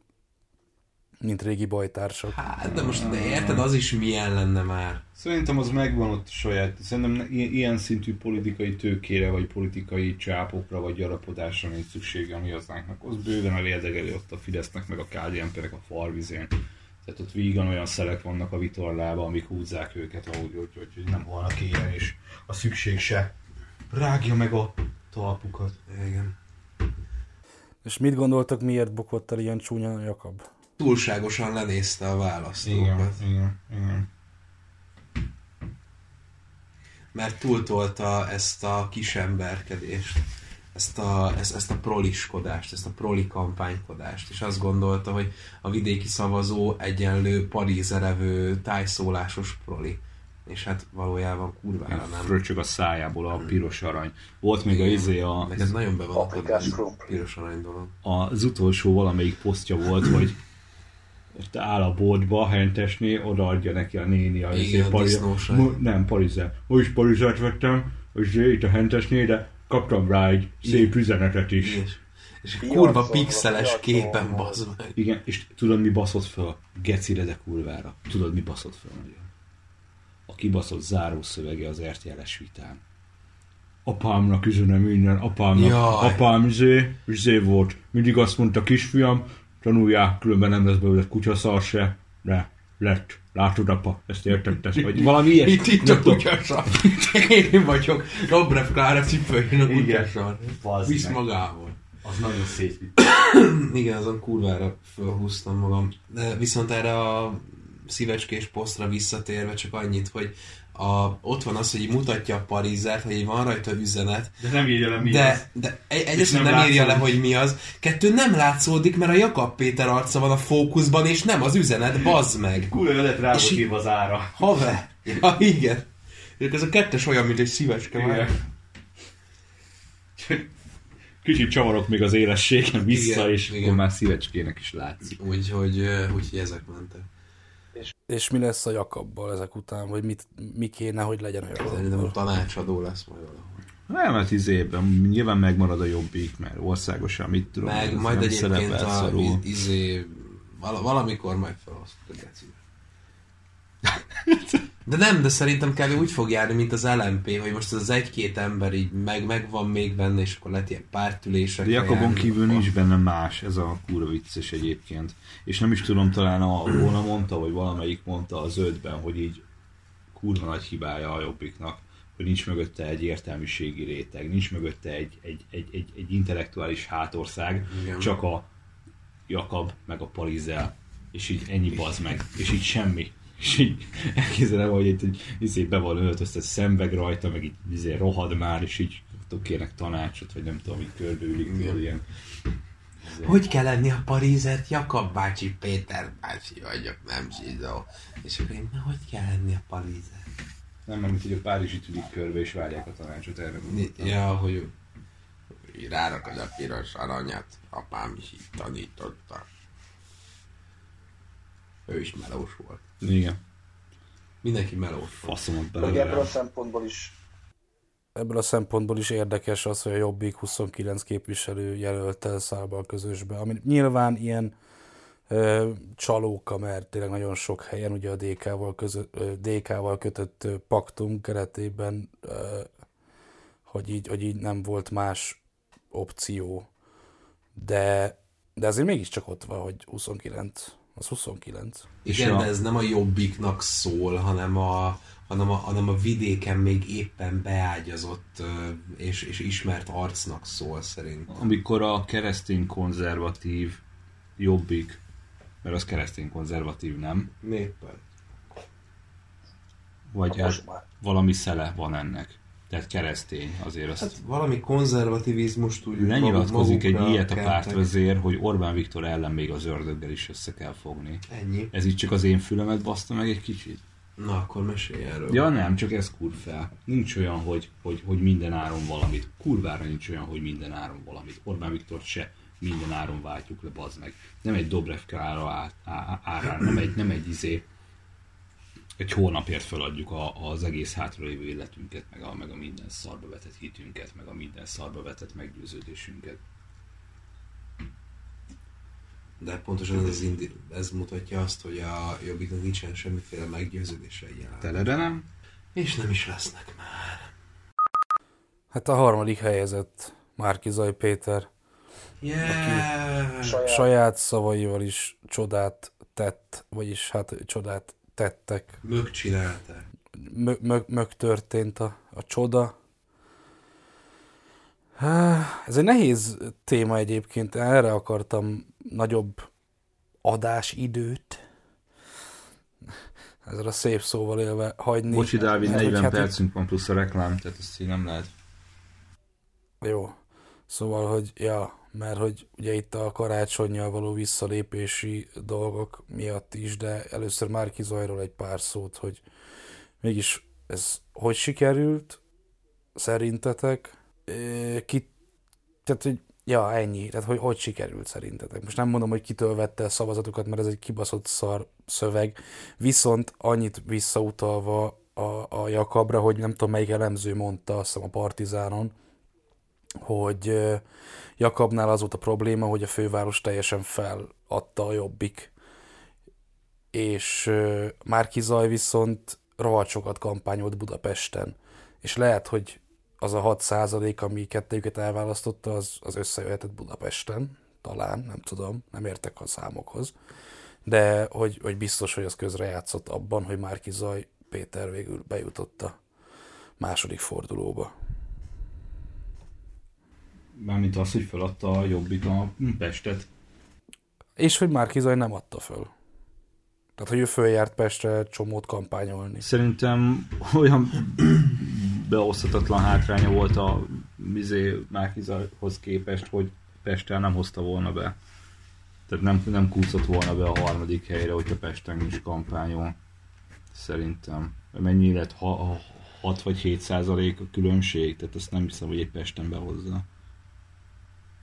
mint régi bajtársak. Hát, de most de érted, az is milyen lenne már? Szerintem az megvan ott saját, szerintem ilyen szintű politikai tőkére, vagy politikai csápokra, vagy gyarapodásra nincs szüksége a Mi Hazánknak. Az bőven elérdegeli ott a Fidesznek, meg a KDNP-nek a farvizén. Tehát ott vígan olyan szelek vannak a vitorlában, amik húzzák őket, ahogy hogy nem halnak ilyen, és a szükség se rágja meg a talpukat. Igen. És mit gondoltak, miért bukott el ilyen csúnyan a Jakab? Túlságosan lenézte a választókat. Igen. Mert túltolta ezt a kisemberkedést, ezt a proliskodást, ezt a proli kampánykodást, és azt gondolta, hogy a vidéki szavazó egyenlő parízerevő tájszólásos proli. És hát valójában kurvára nem. Fröcsög a szájából a piros arany. Volt még ez nagyon be van a piros arany dolog. Az utolsó valamelyik posztja volt, hogy ott áll a boltba hentesni, odaadja neki a néni a parizsát. Úgy is parizsát vettem, és itt a hentesné, de kaptam rá egy szép üzenetet is. És kurva pixeles képen bazd meg. Igen, és tudod mi baszott föl? Gecire, de kurvára. Tudod mi baszott föl? A kibaszott zárószövege az RTL-es vitán. Apámnak üzenem minden, apám zé volt. Mindig azt mondta, kisfiam, tanulják, különben nem lesz belőle kutyaszar se. De lett. Látod, apa, ezt értetted? Vagy valami ilyes? Itt a kutyaszar. Én vagyok. Dobrev Klára cipőjén a kutyaszar. Visz magával. Az nagyon szép. Igen, azon kurvára felhúztam magam. De viszont erre a szívecskés posztra visszatérve csak annyit, hogy ott van az, hogy mutatja a parizert, hogy van rajta üzenet. De nem írja le, mi az. De egyszerűen nem írja le, hogy mi az. Kettő, nem látszódik, mert a Jakab Péter arca van a fókuszban, és nem az üzenet, bazd meg. Kurva ölet rá volt írva az ára. Haver. Ja, igen. Ez a kettes olyan, mint egy szívecske már. Kicsit csavarok még az élességen vissza, igen, és igen. Akkor már szívecskének is látszik. Úgyhogy ezek mentek. És mi lesz a Jakabbal ezek után? Vagy mi kéne, hogy legyen a Jakabbal? Tanácsadó lesz majd valahol. Nem, mert nyilván megmarad a Jobbik, mert országosan mit tudom. Meg majd egyébként valamikor majd felosztod a gecibe. De nem, de szerintem kb. Úgy fog járni, mint az LMP, hogy most az egy-két ember így megvan még benne, és akkor lett ilyen pártülésekre. Jakabon kívül nincs benne más, ez a kurva vicces egyébként. És nem is tudom, talán volna mondta, vagy valamelyik mondta a Zöldben, hogy így kurva nagy hibája a Jobbiknak, hogy nincs mögötte egy értelmiségi réteg, nincs mögötte egy intellektuális hátország, igen. Csak a Jakab meg a Parizel, és így ennyi bazd meg, és így semmi. És így elképzelem, hogy itt be van öltöztet szemveg rajta, meg így rohad már, és így kérnek tanácsot, vagy nem tudom, így körbeülik, tudod, ilyen. Hogy kell lenni a parizert? Jakab bácsi, Péter bácsi vagyok, nem zsidó. És akkor én, hogy kell lenni a parizert? Nem, mert így a párizsit ülik körbe, és várják a tanácsot, erre gondoltam. Ja, hogy rárakod a piros aranyat, apám is így tanította. Ő is melós volt. Igen. Mindenki melós volt. Faszomot belőle. Ebből a szempontból is ebből a szempontból is érdekes az, hogy a Jobbik 29 képviselő jelöltel száll be a közösbe, ami nyilván ilyen csalóka, mert tényleg nagyon sok helyen ugye a DK-val kötött paktum keretében, hogy így nem volt más opció. De azért mégiscsak ott van, hogy 29, az 29. Igen, de ez nem a Jobbiknak szól, hanem a vidéken még éppen beágyazott és ismert arcnak szól szerintem. Amikor a keresztény konzervatív Jobbik, mert az keresztény konzervatív, nem? Néppen. Vagy hát valami szele van ennek. Tehát keresztény azért azt... Hát valami konzervativizmust úgy... Lenyilatkozik egy ilyet a pártvezér, hogy Orbán Viktor ellen még az ördöggel is össze kell fogni. Ennyi. Ez így csak az én fülemet baszta meg egy kicsit. Na, akkor mesélj erről. Ja nem, csak ez kurfel. Nincs olyan, hogy minden áron valamit. Kurvára nincs olyan, hogy minden áron valamit. Orbán Viktor se. Minden áron váltjuk le, bazd meg. Nem egy Dobrev Klára árán, egy hónapért feladjuk az egész hátralévő életünket, meg a minden szarba vetett hitünket, meg a minden szarba vetett meggyőződésünket. De pontosan ez mutatja azt, hogy a Jobbiknak nincsen semmiféle meggyőződése jelen. Telere nem? És nem is lesznek már. Hát a harmadik helyezett Márki-Zay Péter. Yeah. Saját szavaival is csodát tett, vagyis hát csodát tettek. Mögcsinálták. Mögtörtént a csoda. Ez egy nehéz téma egyébként, erre akartam nagyobb adásidőt. Ezzel a szép szóval élve hagyni. Bocsi Dávid, 40 percünk van plusz a reklám, tehát ezt így nem lehet. Jó. Szóval, hogy mert hogy ugye itt a karácsonnyal való visszalépési dolgok miatt is, de először Márki-Zayról egy pár szót, hogy mégis ez hogy sikerült, szerintetek, tehát hogy, ennyi, tehát hogy sikerült szerintetek. Most nem mondom, hogy kitől vette a szavazatokat, mert ez egy kibaszott szar szöveg, viszont annyit visszautalva a Jakabra, hogy nem tudom melyik elemző mondta, azt hiszem a Partizánon, hogy Jakabnál az volt a probléma, hogy a főváros teljesen feladta a Jobbik. És Márki-Zay viszont rohadt sokat kampányolt Budapesten. És lehet, hogy az a 6%, ami kettőjüket elválasztotta, az összejöhetett Budapesten. Talán, nem tudom, nem értek a számokhoz. De hogy biztos, hogy az közrejátszott abban, hogy Márki-Zay Péter végül bejutott a második fordulóba. Mármint az, hogy feladta a Jobbik a Pestet. És hogy Márki-Zay nem adta föl. Tehát, hogy ő följárt Pestre csomót kampányolni. Szerintem olyan beoszthatatlan hátránya volt a Márki-Zayhoz képest, hogy Pestel nem hozta volna be. Tehát nem kúszott volna be a harmadik helyre, hogyha Pesten is kampányol. Szerintem. Mennyi lett? 6 vagy 7% a különbség? Tehát ezt nem hiszem, hogy egy Pesten behozza.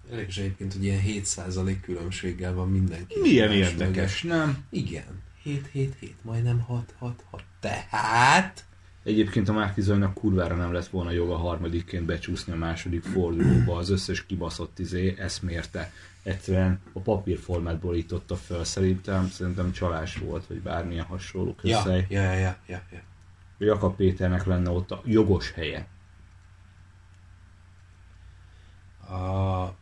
Érdekes egyébként, hogy ilyen 7% különbséggel van mindenki. Milyen érdekes, nem? Igen. 7, majdnem 6. Tehát... Egyébként a Márki-Zaynak kurvára nem lett volna joga harmadikként becsúszni a második fordulóba. Az összes kibaszott eszmérte. Egyszerűen a papírformátból ította fel. Szerintem csalás volt, vagy bármilyen hasonló közhely. Ja. Jakab Péternek lenne ott a jogos helye.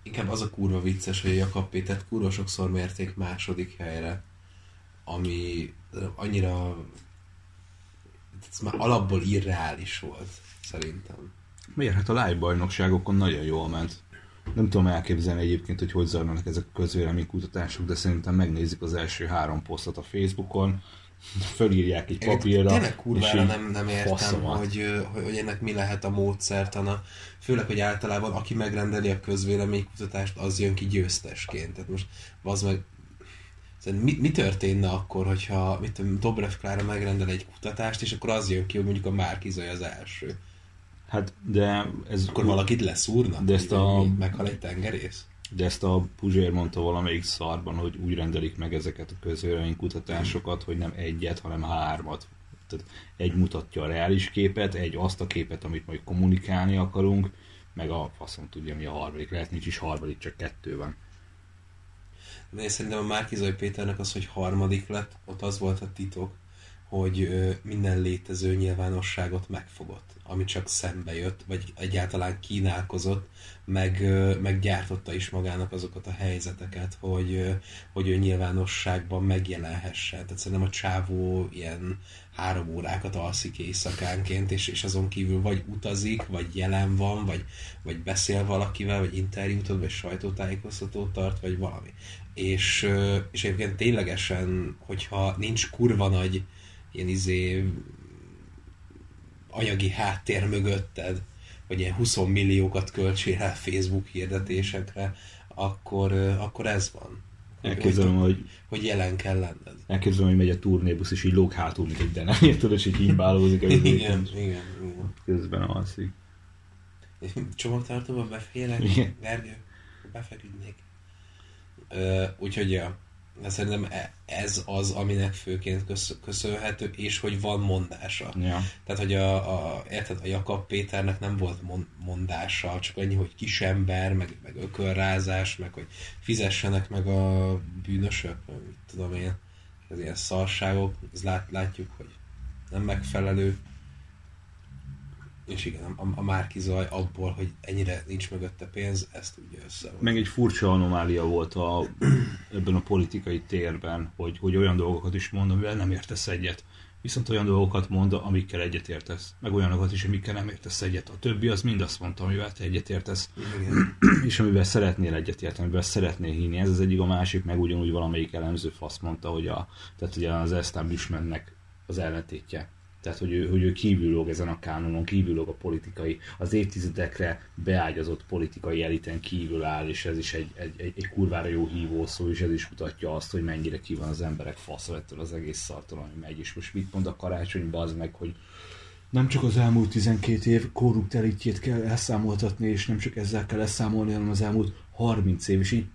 Inkább az a kurva vicces, hogy Jakab Pétert kurva sokszor mérték második helyre, ami annyira ez már alapból irreális volt, szerintem. Miért? Hát a live-bajnokságokon nagyon jól ment. Nem tudom elképzelni egyébként, hogy zajlanak ezek a közvéleménykutatások, de szerintem megnézik az első 3 posztot a Facebookon, fölírják egy papírra. Tényleg kurvára nem értem, hogy ennek mi lehet a módszertana. Főleg, hogy általában aki megrendeli a közvéleménykutatást, az jön ki győztesként. Tehát most bazd meg, mi történne akkor, hogyha Dobrev Klára megrendel egy kutatást, és akkor az jön ki, hogy mondjuk a Márki-Zay az első. Hát, de ez... Akkor valakit leszúrnak, de ezt meghal egy tengerész. De ezt a Puzsér mondta valamelyik szarban, hogy úgy rendelik meg ezeket a közvélemény kutatásokat, hogy nem egyet, hanem 3-at Tehát egy mutatja a reális képet, egy azt a képet, amit majd kommunikálni akarunk, meg a faszom tudja, mi a harmadik. Lehet, nincs is harmadik, csak kettő van. De én szerintem a Márki-Zay Péternek az, hogy harmadik lett, ott az volt a titok, hogy minden létező nyilvánosságot megfogott, ami csak szembe jött, vagy egyáltalán kínálkozott, meg gyártotta is magának azokat a helyzeteket, hogy ő nyilvánosságban megjelenhessen. Tehát szerintem a csávó ilyen 3 órákat alszik éjszakánként, és azon kívül vagy utazik, vagy jelen van, vagy beszél valakivel, vagy interjút ad, vagy sajtótájékoztatót tart, vagy valami. És egyébként ténylegesen, hogyha nincs kurva nagy ilyen anyagi háttér mögötted, hogy ilyen 20 milliókat költsél el Facebook hirdetésekre, akkor ez van. Elképzelem, hogy jelen kell lenned. Elképzelem, hogy megy a turnébusz, és így lóg hátul, mint egy denevért, tudod, és így hímbálózik. Igen. Közben alszik. Csomagtartóban befélek, Gergő, befeküdnék. Úgyhogy ja. De szerintem ez az, aminek főként köszönhető, és hogy van mondása. Ja. Tehát, hogy a Jakab Péternek nem volt mondása, csak annyi, hogy kisember, meg ökölrázás, meg hogy fizessenek meg a bűnösök, mit tudom én, ez ilyen szarságok, ez látjuk, hogy nem megfelelő. És igen, a Márki-Zay abból, hogy ennyire nincs mögötte pénz, ezt tudja össze. Meg egy furcsa anomália volt ebben a politikai térben, hogy olyan dolgokat is mond, amivel nem értesz egyet. Viszont olyan dolgokat mond, amikkel egyet értesz. Meg olyanokat is, amikkel nem értesz egyet. A többi az mind azt mondta, amivel te egyet értesz. Igen. És amivel szeretnél egyet érteni, amivel szeretnél hinni. Ez az egyik, a másik, meg ugyanúgy valamelyik elemző fasz mondta, hogy tehát ugye az establishmentnek az ellentétje. Tehát, hogy ő kívüllóg ezen a kánonon, kívüllóg a politikai, az évtizedekre beágyazott politikai eliten kívül áll, és ez is egy kurvára jó hívószó, és ez is mutatja azt, hogy mennyire ki van az emberek faszra ettől az egész szartól, ami megy. És most mit mond a Karácsony, bazd meg, hogy nem csak az elmúlt 12 év korrupt elitjét kell elszámoltatni, és nem csak ezzel kell elszámolni, hanem az elmúlt 30 év, és így,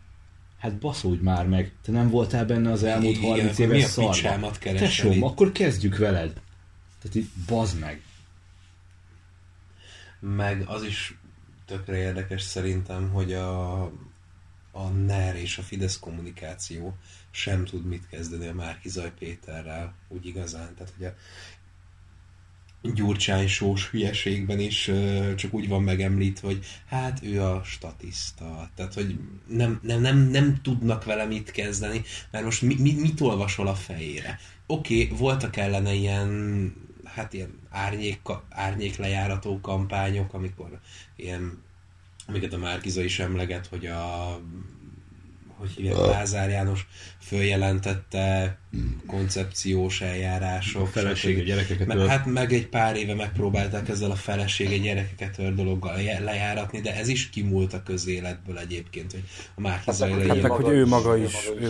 hát baszódj már meg, te nem voltál benne az elmúlt 30 éves szarban. Tesóm, akkor kezdjük veled. Tehát így bazd meg. Meg az is tökre érdekes szerintem, hogy a NER és a Fidesz kommunikáció sem tud mit kezdeni a Márki-Zay Péterrel úgy igazán. Tehát, hogy a Gyurcsány-sós hülyeségben is csak úgy van megemlítve, hogy hát ő a statiszta. Tehát, hogy nem tudnak vele mit kezdeni, mert most mit olvasol a fejére? Oké, voltak ellene ilyen, hát ilyen árnyéklejárató kampányok, amikor ilyen, amiket a Márki-Zay is emleget, hogy Lázár János följelentette koncepciós eljárások. A felesége gyerekeket tört. Hát meg egy pár éve megpróbálták ezzel a felesége gyerekeket tört dologgal lejáratni, de ez is kimúlt a közéletből egyébként, hogy a Márki-Zayra hát, hogy ő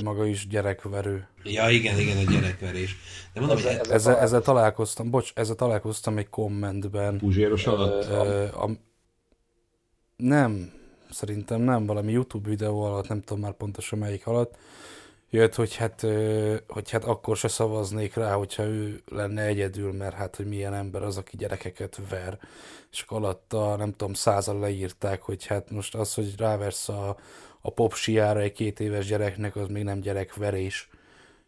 maga is gyerekverő. Ja, igen, a gyerekverés. De mondom, ezzel találkoztam egy kommentben. Puzséros alatt? Nem. Szerintem nem, valami YouTube videó alatt, nem tudom már pontosan melyik alatt, jött, hogy hát akkor se szavaznék rá, hogyha ő lenne egyedül, mert hát, hogy milyen ember az, aki gyerekeket ver. És alatta, nem tudom, 100-an leírták, hogy hát most az, hogy ráversz a popsiára egy 2 éves gyereknek, az még nem gyerekverés.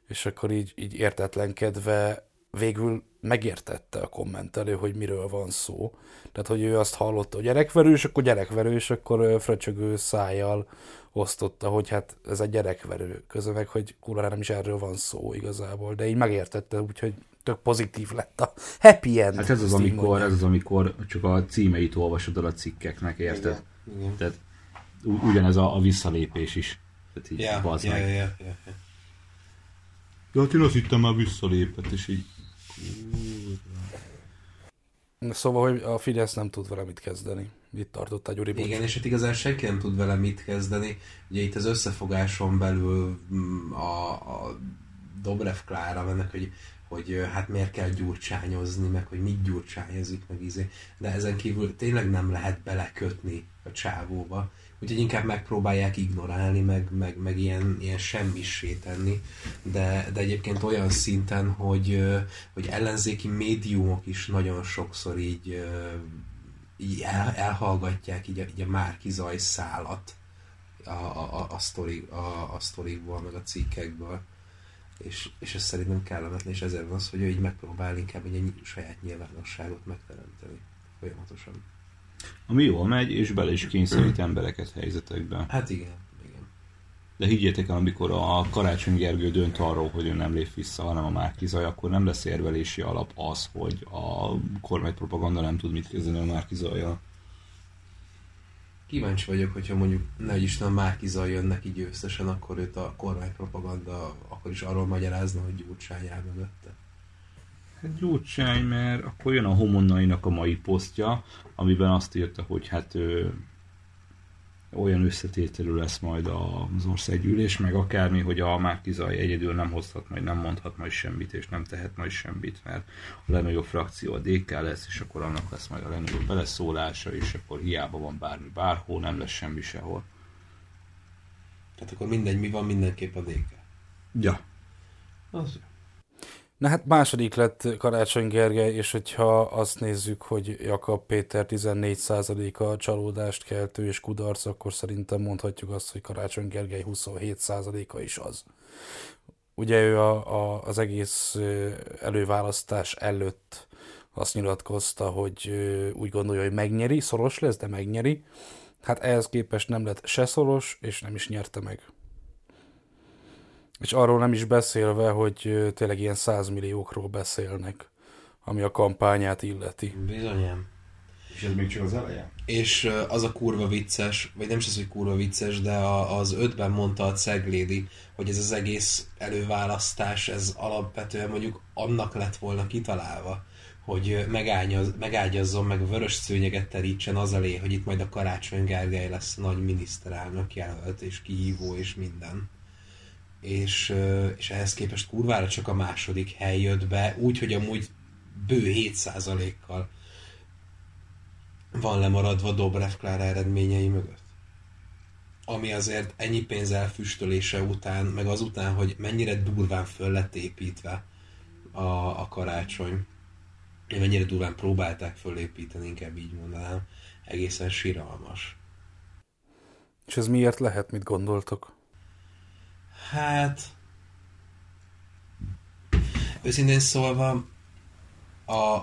És akkor így értetlenkedve végül megértette a kommentelő, hogy miről van szó. Tehát, hogy ő azt hallotta, hogy gyerekverő, és akkor fröcsögő szájjal osztotta, hogy hát ez egy gyerekverő. Közben meg, hogy kurva nem is erről van szó igazából, de így megértette, úgyhogy tök pozitív lett a happy end. Hát ez az, amikor csak a címeit olvasod el a cikkeknek, érted? Igen. Tehát ugyanez a visszalépés is. Tehát így ja. Ja, hát én azt hittem, már visszalépett, és így... Szóval, hogy a Fidesz nem tud vele mit kezdeni. Itt tartott a Gyuri Bocsi. Igen, és itt igazán senki nem tud vele mit kezdeni. Ugye itt az összefogáson belül a Dobrev Klára mennek, hogy hogy hát miért kell gyurcsányozni, meg hogy mit gyurcsányozik, meg ízé. De ezen kívül tényleg nem lehet belekötni a csávóba. Úgyhogy inkább megpróbálják ignorálni, meg ilyen semmissé tenni. De egyébként olyan szinten, hogy ellenzéki médiumok is nagyon sokszor így elhallgatják így a Márki-Zay szálat a sztorikból, meg a cikkekből. És ez szerintem kellemetlen, és ezért van az, hogy ő így megpróbál inkább egy saját nyilvánosságot megteremteni folyamatosan. Ami jól megy, és bele is kényszerít embereket helyzetekben. Hát igen. De higgyétek el, amikor a Karácsony Gergő dönt arról, hogy ő nem lép vissza, hanem a Márki-Zay, akkor nem lesz érvelési alap az, hogy a kormánypropaganda nem tud mit kezdeni a Márki-Zayyal. Kíváncsi vagyok, hogyha mondjuk nehogy Isten Márki-Zay jön neki győztesen, akkor őt a kormánypropaganda akkor is arról magyarázna, hogy Gyurcsány áll mögötte. Hát Gyurcsány, mert akkor jön a Homonnainak a mai posztja, amiben azt írta, hogy hát olyan összetételű lesz majd az országgyűlés, meg akármi, hogy a Márki-Zay egyedül nem hozhat majd, nem mondhat majd semmit, és nem tehet majd semmit, mert a legnagyobb frakció a DK lesz, és akkor annak lesz majd a legnagyobb beleszólása, és akkor hiába van bármi bárhol, nem lesz semmi sehol. Tehát akkor mindegy, mi van, mindenképp a DK. Ja. Az. Na hát második lett Karácsony Gergely, és hogyha azt nézzük, hogy Jakab Péter 14%-a csalódást keltő és kudarc, akkor szerintem mondhatjuk azt, hogy Karácsony Gergely 27%-a is az. Ugye ő az egész előválasztás előtt azt nyilatkozta, hogy úgy gondolja, hogy megnyeri, szoros lesz, de megnyeri. Hát ehhez képest nem lett se szoros, és nem is nyerte meg. És arról nem is beszélve, hogy tényleg ilyen 100 milliókról beszélnek, ami a kampányát illeti. Bizonyám. És ez még csak az eleje? És az a kurva vicces, vagy nem is az, hogy kurva vicces, de az 5-ben mondta a Ceglédi, hogy ez az egész előválasztás, ez alapvetően mondjuk annak lett volna kitalálva, hogy megágyazzon, meg vörös szőnyeget terítsen az elé, hogy itt majd a Karácsony Gergely lesz nagy miniszterelnök jelölt, és kihívó, és minden. És ehhez képest kurvára csak a második hely jött be, úgyhogy amúgy bő 7%-kal van lemaradva Dobrev Klára eredményei mögött. Ami azért ennyi pénz elfüstölése után, meg azután, hogy mennyire durván föl lett építve a karácsony, mennyire durván próbálták fölépíteni, inkább így mondanám, egészen siralmas. És ez miért lehet, mit gondoltok? Hát, őszintén szólva,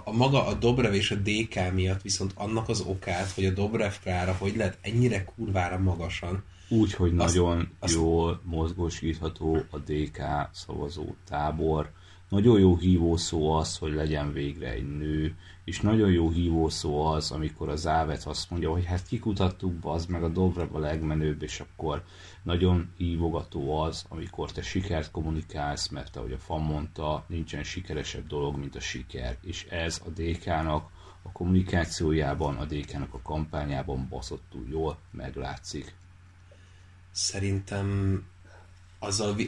a maga a Dobrev és a DK miatt viszont annak az okát, hogy a Dobrev Klára hogy lehet ennyire kurvára magasan. Úgy, hogy nagyon jól mozgósítható a DK szavazótábor. Nagyon jó hívó szó az, hogy legyen végre egy nő, és nagyon jó hívó szó az, amikor az Ávet azt mondja, hogy hát kikutattuk, bazd meg, a Dobrev a legmenőbb, és akkor nagyon hívogató az, amikor te sikert kommunikálsz, mert ahogy a fan mondta, nincsen sikeresebb dolog, mint a siker, és ez a DK-nak a kommunikációjában, a DK-nak a kampányában baszottul jól meglátszik. Szerintem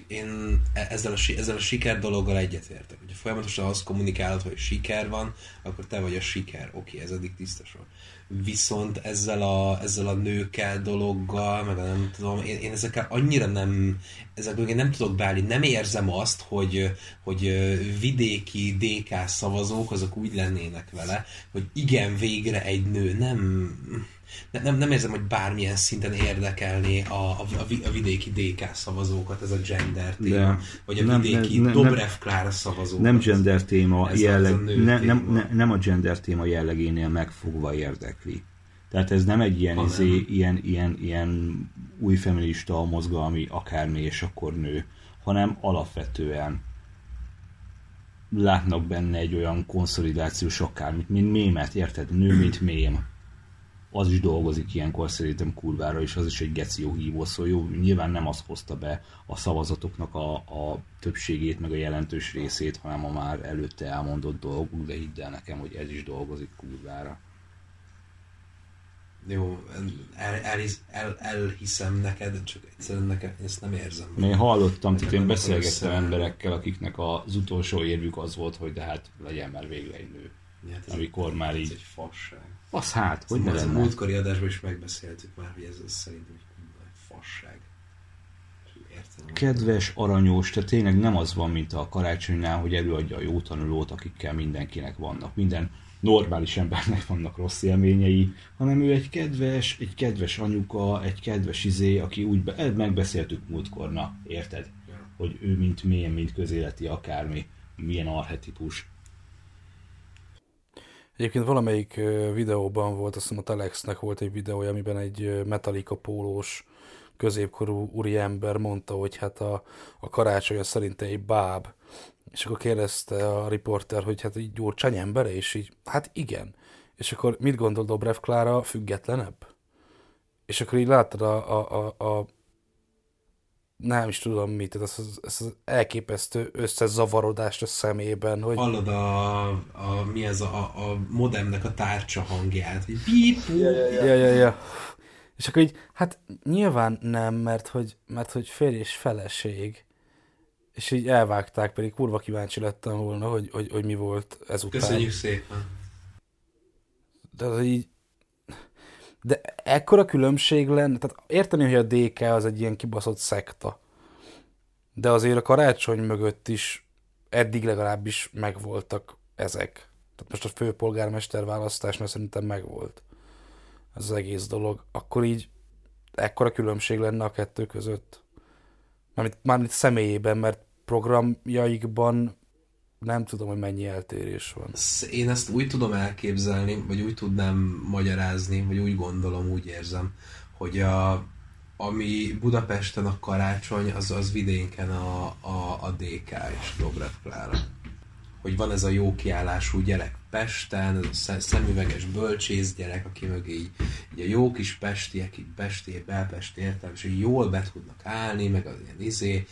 én ezzel a siker dologgal egyetértek. Hogyha folyamatosan azt kommunikálod, hogy siker van, akkor te vagy a siker. Oké, ez eddig tiszta sor. Viszont ezzel a nőkkel dologgal, meg nem tudom, én ezekkel annyira nem, ezekből én nem tudok beállni. Nem érzem azt, hogy vidéki DK szavazók azok úgy lennének vele, hogy igen, végre egy nő. Nem érzem, hogy bármilyen szinten érdekelné a vidéki DK szavazókat, ez a gender téma, vagy a vidéki Dobrev Klára szavazókat. Nem gender téma, nem a gender téma jellegénél megfogva érdekli. Tehát ez nem egy ilyen, ilyen új feminista mozgalmi akármi, és akkor nő, hanem alapvetően látnak benne egy olyan konszolidációs akármit, mint mémet, érted? Nő, mint mém. Az is dolgozik ilyenkor szerintem kurvára, és az is egy geci jó hívó szó. Jó, nyilván nem az hozta be a szavazatoknak a többségét, meg a jelentős részét, hanem a már előtte elmondott dolgok, de hidd el nekem, hogy ez is dolgozik kurvára. jó, elhiszem neked, csak egyszerűen nekem ezt nem érzem. Én hallottam, tehát én beszélgettem emberekkel, akiknek az utolsó érvük az volt, hogy de hát legyen már végre egy nő. Hát ez amikor már így... egy fasság. Az hát, hogy ne lenne? A múltkori adásban is megbeszéltük már, hogy ez szerintem egy fasság. Értem, kedves, aranyos, tehát tényleg nem az van, mint a karácsonynál, hogy előadja a jó tanulót, akikkel mindenkinek vannak. Minden normális embernek vannak rossz élményei, hanem ő egy kedves anyuka, egy kedves izé, aki úgy megbeszéltük múltkor, na, érted? Hogy ő mint milyen, mint közéleti akármi, milyen archetipus. Egyébként valamelyik videóban volt, azt hiszem a Telexnek volt egy videója, amiben egy Metallica pólós középkorú úriember mondta, hogy hát a karácsolya szerint egy báb. És akkor kérdezte a riporter, hogy hát így Gyurcsány embere, és így, hát igen. És akkor mit gondol Dobrev Klára, függetlenebb? És akkor így láttad a nem is tudom mit, tehát ez az elképesztő összezavarodást a szemében, hogy... Hallod mi ez a modemnek a tárcsa hangját, hogy píp, És akkor így, hát nyilván nem, mert hogy férj és feleség. És így elvágták, pedig kurva kíváncsi lettem volna, hogy mi volt ezután. Köszönjük szépen. De ekkora különbség lenne, tehát érteni, hogy a DK az egy ilyen kibaszott szekta. De azért a karácsony mögött is eddig legalábbis megvoltak ezek. Tehát most a főpolgármester választásnál szerintem megvolt ez az egész dolog. Akkor így ekkora különbség lenne a kettő között. Mármint személyében, mert programjaikban nem tudom, hogy mennyi eltérés van. Én ezt úgy tudom elképzelni, vagy úgy tudnám magyarázni, vagy úgy gondolom, úgy érzem, hogy ami Budapesten a karácsony, az vidéken a DK és Dobrev Klára. Hogy van ez a jó kiállású gyerek Pesten, ez a szemüveges bölcsész gyerek, aki mögé így a jó kis pestiek, így pesti, belpesti értelem, és így jól be tudnak állni, meg az ilyen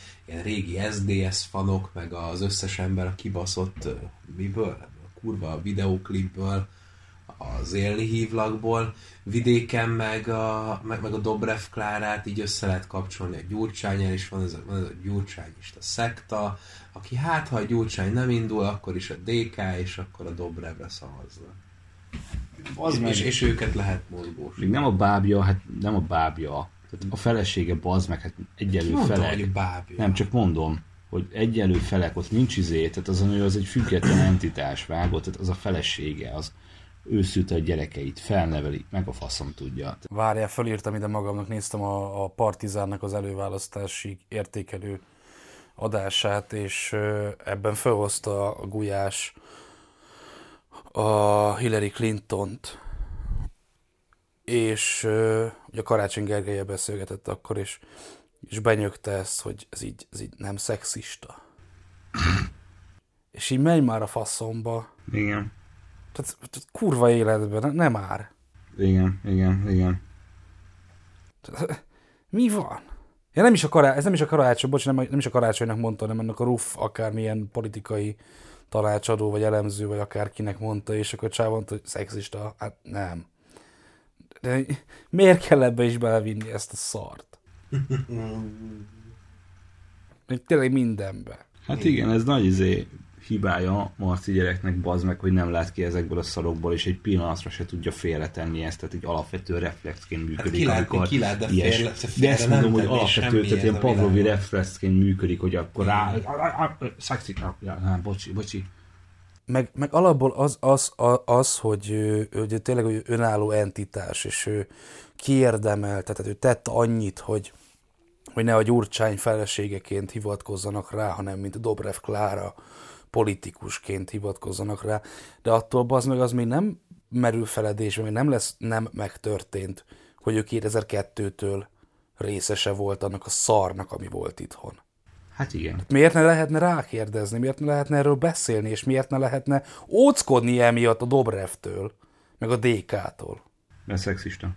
régi SDSZ fanok, meg az összes ember a kibaszott miből, a kurva videóklipből, az Élni hívlakból, vidéken meg a Dobrev Klárát így össze lehet kapcsolni a Gyurcsánnyal, és van ez a gyurcsányista szekta, aki hát, ha a Gyurcsány nem indul, akkor is a DK, és akkor a Dobrevre szavaznak. És őket lehet mozgósítani. Még nem a bábja, hát nem a bábja. Tehát a felesége bazd meg, hát egyenlő felek. Nem, csak mondom, hogy egyenlő felek, ott nincs izé, tehát az a nő az egy független entitás vágott, tehát az a felesége, az őszült a gyerekeit, felneveli, meg a faszom tudja. Várjál, felírtam ide magamnak, néztem a Partizánnak az előválasztási értékelő adását, és ebben felhozta a Gulyás a Hillary Clintont, és ugye a Karácsony Gergellyel beszélgetett akkor, és benyögte ezt, hogy ez így nem szexista. És így menj már a faszomba. Igen. Tehát kurva életben, nem már. Igen. Tehát, mi van? Ja, nem is ez nem is a karácsony, nem is a karácsonynak mondta, hanem ennek a RUF akármilyen politikai tanácsadó, vagy elemző, vagy akárkinek mondta, és akkor csávon mondta, hogy szexista, hát nem. De miért kell ebbe is belevinni ezt a szart? Tényleg mindenbe. Hát igen, ez nagy hibája Marci gyereknek, bazd meg, hogy nem lát ki ezekből a szarokból, és egy pillanatra se tudja félretenni ezt, tehát egy alapvető reflexként működik, hát amikor de ezt mondom, hogy alapvető, tehát ilyen pavlovi reflexként működik, hogy akkor bocsi. Meg alapból az, hogy tényleg hogy önálló entitás, és ő kiérdemel, tehát ő tett annyit, hogy ne a Gyurcsány feleségeként hivatkozzanak rá, hanem mint Dobrev Klára politikusként hivatkozzanak rá, de attól bazd meg az még nem merül feledésbe, még nem lesz nem megtörtént, hogy ő 2002-től részese volt annak a szarnak, ami volt itthon. Hát igen. Miért ne lehetne rákérdezni, miért ne lehetne erről beszélni, és miért ne lehetne óckodni emiatt a Dobrevtől, meg a DK-tól? Mert szexista.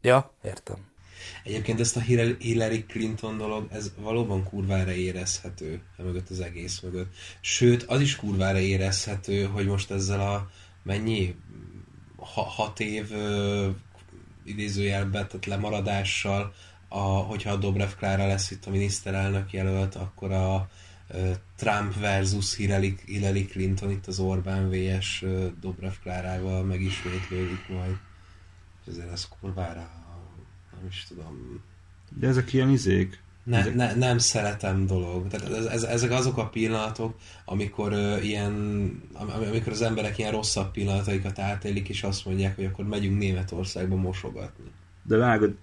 Ja, értem. Egyébként ezt a Hillary Clinton dolog, ez valóban kurvára érezhető mögött az egész mögött. Sőt, az is kurvára érezhető, hogy most ezzel a 6 év idézőjelben, tehát lemaradással, hogyha a Dobrev Klára lesz itt a miniszterelnök jelölt, akkor a Trump versus Hillary Clinton itt az Orbán vs. Dobrev Klárával megismétlődik majd. Ezért ez kurvára, nem is tudom. De ezek ilyen izék? Nem szeretem dolog. Tehát ezek azok a pillanatok, amikor amikor az emberek ilyen rosszabb pillanataikat átélik, és azt mondják, hogy akkor megyünk Németországba mosogatni. De vágod,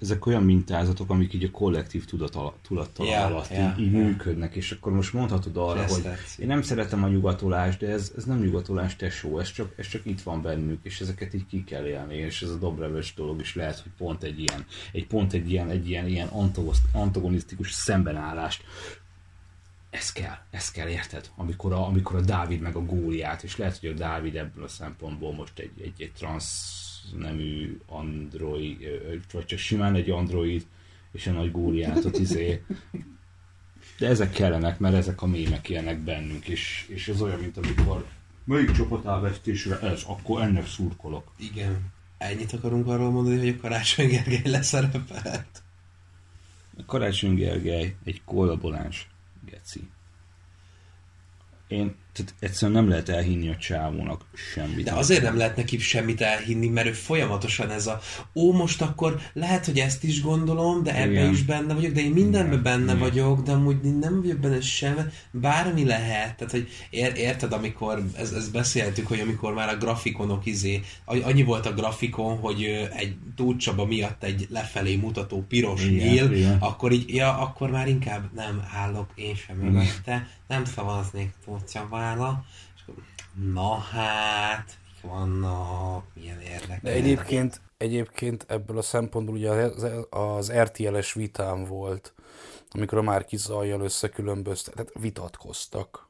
ezek olyan mintázatok, amik így a kollektív tudattal alatt így működnek, és akkor most mondhatod arra, hogy tetsz. Én nem szeretem a nyugatolást, de ez nem nyugatolás, tesó, ez csak itt van bennük, és ezeket így ki kell élni, és ez a Dobrevös dolog is lehet, hogy pont egy ilyen antagonisztikus szembenállást. Ez kell, érted? Amikor a Dávid meg a Góliát, és lehet, hogy a Dávid ebből a szempontból most egy transznemű android, vagy csak simán egy android, és a nagy Góliátot De ezek kellenek, mert ezek a mémek élnek bennünk, és ez olyan, mint amikor melyik csapat elvesztésre ez, akkor ennek szurkolok. Igen. Ennyit akarunk arról mondani, hogy a Karácsony Gergely leszerepelt. A Karácsony Gergely egy kollaboráns geci. Tehát egyszerűen nem lehet elhinni a csávónak semmit. De azért nem lehet neki semmit elhinni, mert ő folyamatosan ez a most akkor lehet, hogy ezt is gondolom, de ebben is benne vagyok, de én mindenben benne vagyok, de amúgy nem vagyok benne sem, bármi lehet. Tehát, hogy érted, amikor ezt beszéltük, hogy amikor már a grafikonok annyi volt a grafikon, hogy egy túlcsaba miatt egy lefelé mutató piros nyíl, akkor így, akkor már inkább nem állok én sem mögötte, nem szavaznék Tócsavára, és akkor, na hát, vannak, milyen érdekes. De egyébként ebből a szempontból ugye az RTL-es vitám volt, amikor a Márki-Zayjal tehát vitatkoztak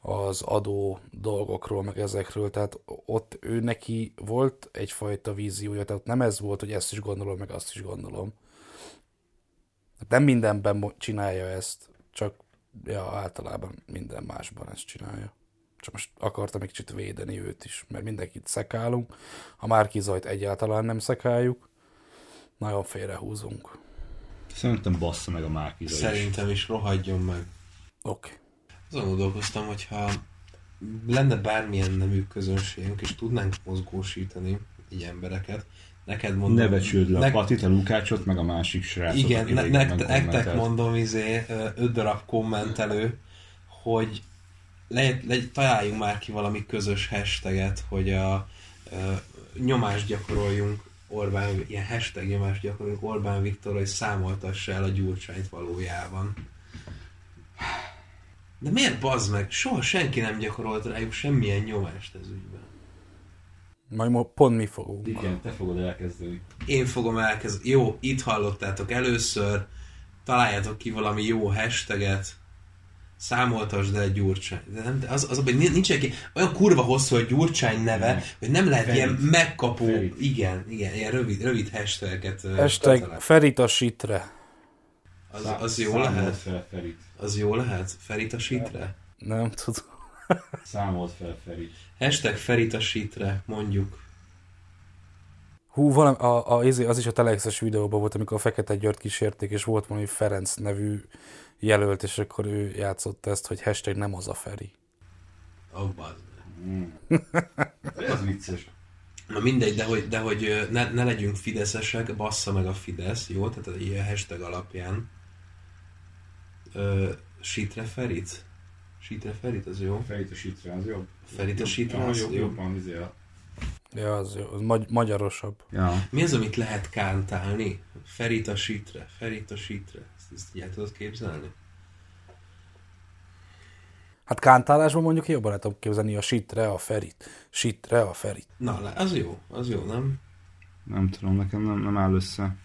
az adó dolgokról, meg ezekről, tehát ott ő neki volt egyfajta víziója, tehát nem ez volt, hogy ezt is gondolom, meg azt is gondolom. Nem mindenben csinálja ezt, csak általában minden másban ezt csinálja. Csak most akartam egy kicsit védeni őt is, mert mindenkit szekálunk. A Márki-Zayt egyáltalán nem szekáljuk. Nagyon félrehúzunk. Szerintem bassza meg a Márki-Zay. Szerintem is rohadjon meg. Oké. Azon gondolkoztam, hogyha lenne bármilyen nemű közönségünk, és tudnánk mozgósítani így embereket, neked mondom... Ne becsüld le a Patit, a Lukácsot, meg a másik srácot. Igen, nektek mondom, 5 darab kommentelő, hogy találjunk már ki valami közös hashtaget, hogy nyomást gyakoroljunk Orbán, ilyen hashtag nyomást gyakoroljunk Orbán Viktorra, hogy számoltassa el a Gyurcsányt valójában. De miért bazd meg? Soha senki nem gyakorolt rájuk semmilyen nyomást ez ügyben. Majd pont mi fogunk. Igen, te fogod elkezdeni. Én fogom elkezdeni. Jó, itt hallottátok először. Találjátok ki valami jó hashtaget. Számoltasd el Gyurcsány. De nem, az hogy nincs egy olyan kurva hosszú a Gyurcsány neve, hogy nem lehet Ferit. Ilyen megkapó... Ferit. Igen, ilyen rövid hashtageket. Hashtag Ferit a sitre. Az jó lehet? Fel Ferit. Az jó lehet? Ferit a sitre? Nem tudom. Számolt fel Ferit. Hashtag Ferit a sítre, mondjuk. Hú, valami, az is a Telexes videóban volt, amikor a Fekete-Győrt kísérték, és volt valami Ferenc nevű jelölt, és akkor ő játszott ezt, hogy hashtag nem az a Feri. Ez vicces. Na mindegy, de hogy ne legyünk fideszesek, bassza meg a Fidesz, jó? Tehát ilyen hashtag alapján. Sítre Ferit? Sítre Ferit, az jó? Ferit a sítre, az jobb. Ferit a sítre, az jobb. Ja, az jó, az magyarosabb. Ja. Mi az, amit lehet kántálni? Ferit a sítre, Ferit a sítre. Ezt így el tudod képzelni? Hát kántálásban mondjuk jobban lehet képzelni a sítre, a Ferit. Sítre, a Ferit. Na, az jó, nem? Nem tudom, nekem nem áll össze.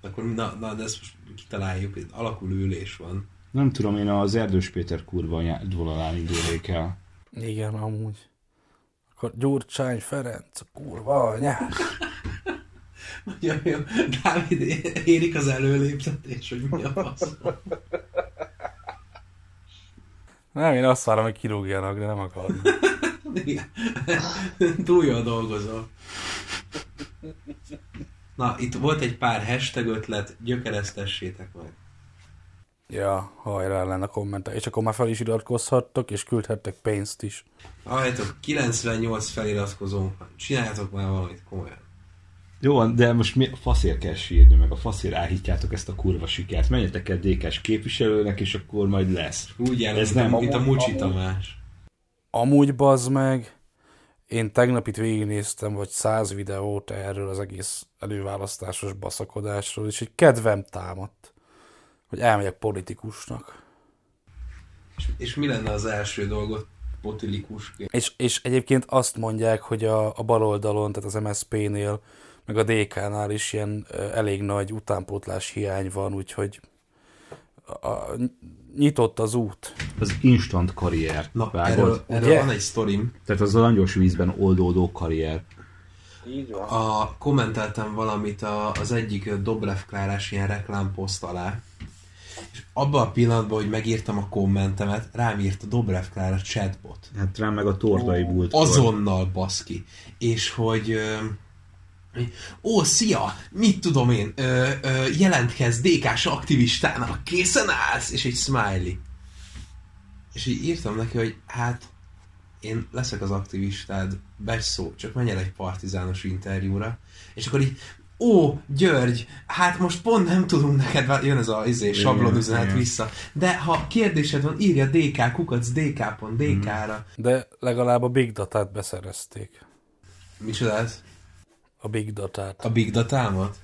Akkor na, de ezt most kitaláljuk, alakul ülés van. Nem tudom, én az Erdős Péter kurva vonalán indulnék el. Igen, amúgy. Akkor Gyurcsány Ferenc, kurva anyád. Nagyon jó. Dávid, érik az előléptetés, hogy mi a faszom. Nem, én azt várom, hogy kirúgjanak, de nem akarom. Igen. Túl jól dolgozom. Na, itt volt egy pár hashtag ötlet, gyökeresztessétek meg. Ja, hajrá lenne a kommentek. És akkor már fel is iratkozhattok, és küldhettek pénzt is. Halljátok, 98 feliratkozónk van. Csináljátok már valamit komolyan. Jó, de most mi a faszért kell sírni, meg a faszért áhítjátok ezt a kurva sikert. Menjetek el DK-s képviselőnek, és akkor majd lesz. Úgy járunk, mint a Mucsi Tamás. Amúgy bazd meg, én tegnap itt végignéztem, vagy 100 videót erről az egész előválasztásos baszakodásról, és egy kedvem támadt, hogy elmegyek politikusnak. És mi lenne az első dolgot? Politikusként. És egyébként azt mondják, hogy a baloldalon, tehát az MSZP-nél, meg a DK-nál is ilyen elég nagy utánpótlás hiány van, úgyhogy nyitott az út. Az instant karrier. Na, erről van egy sztorim. Tehát az a langyos vízben oldódó karrier. Így van. Kommenteltem valamit az egyik Dobrev Klárás ilyen reklámposzt alá, és abban a pillanatban, hogy megírtam a kommentemet, rám írt a Dobrev Klára chatbot. Hát rám meg a Tordai Bence. Azonnal baszki. És hogy... Ó, szia! Mit tudom én? Jelentkezz DK-s aktivistának! Készen állsz! És egy smiley. És így írtam neki, hogy hát én leszek az aktivistád, beszó, csak menj el egy partizános interjúra. És akkor így... Ó, György, hát most pont nem tudunk neked, jön ez a sablon üzenet vissza. De ha kérdésed van, írja dk@dk.dk-ra. De legalább a big datát beszerezték. Micsodát? A big datát. A big datámat?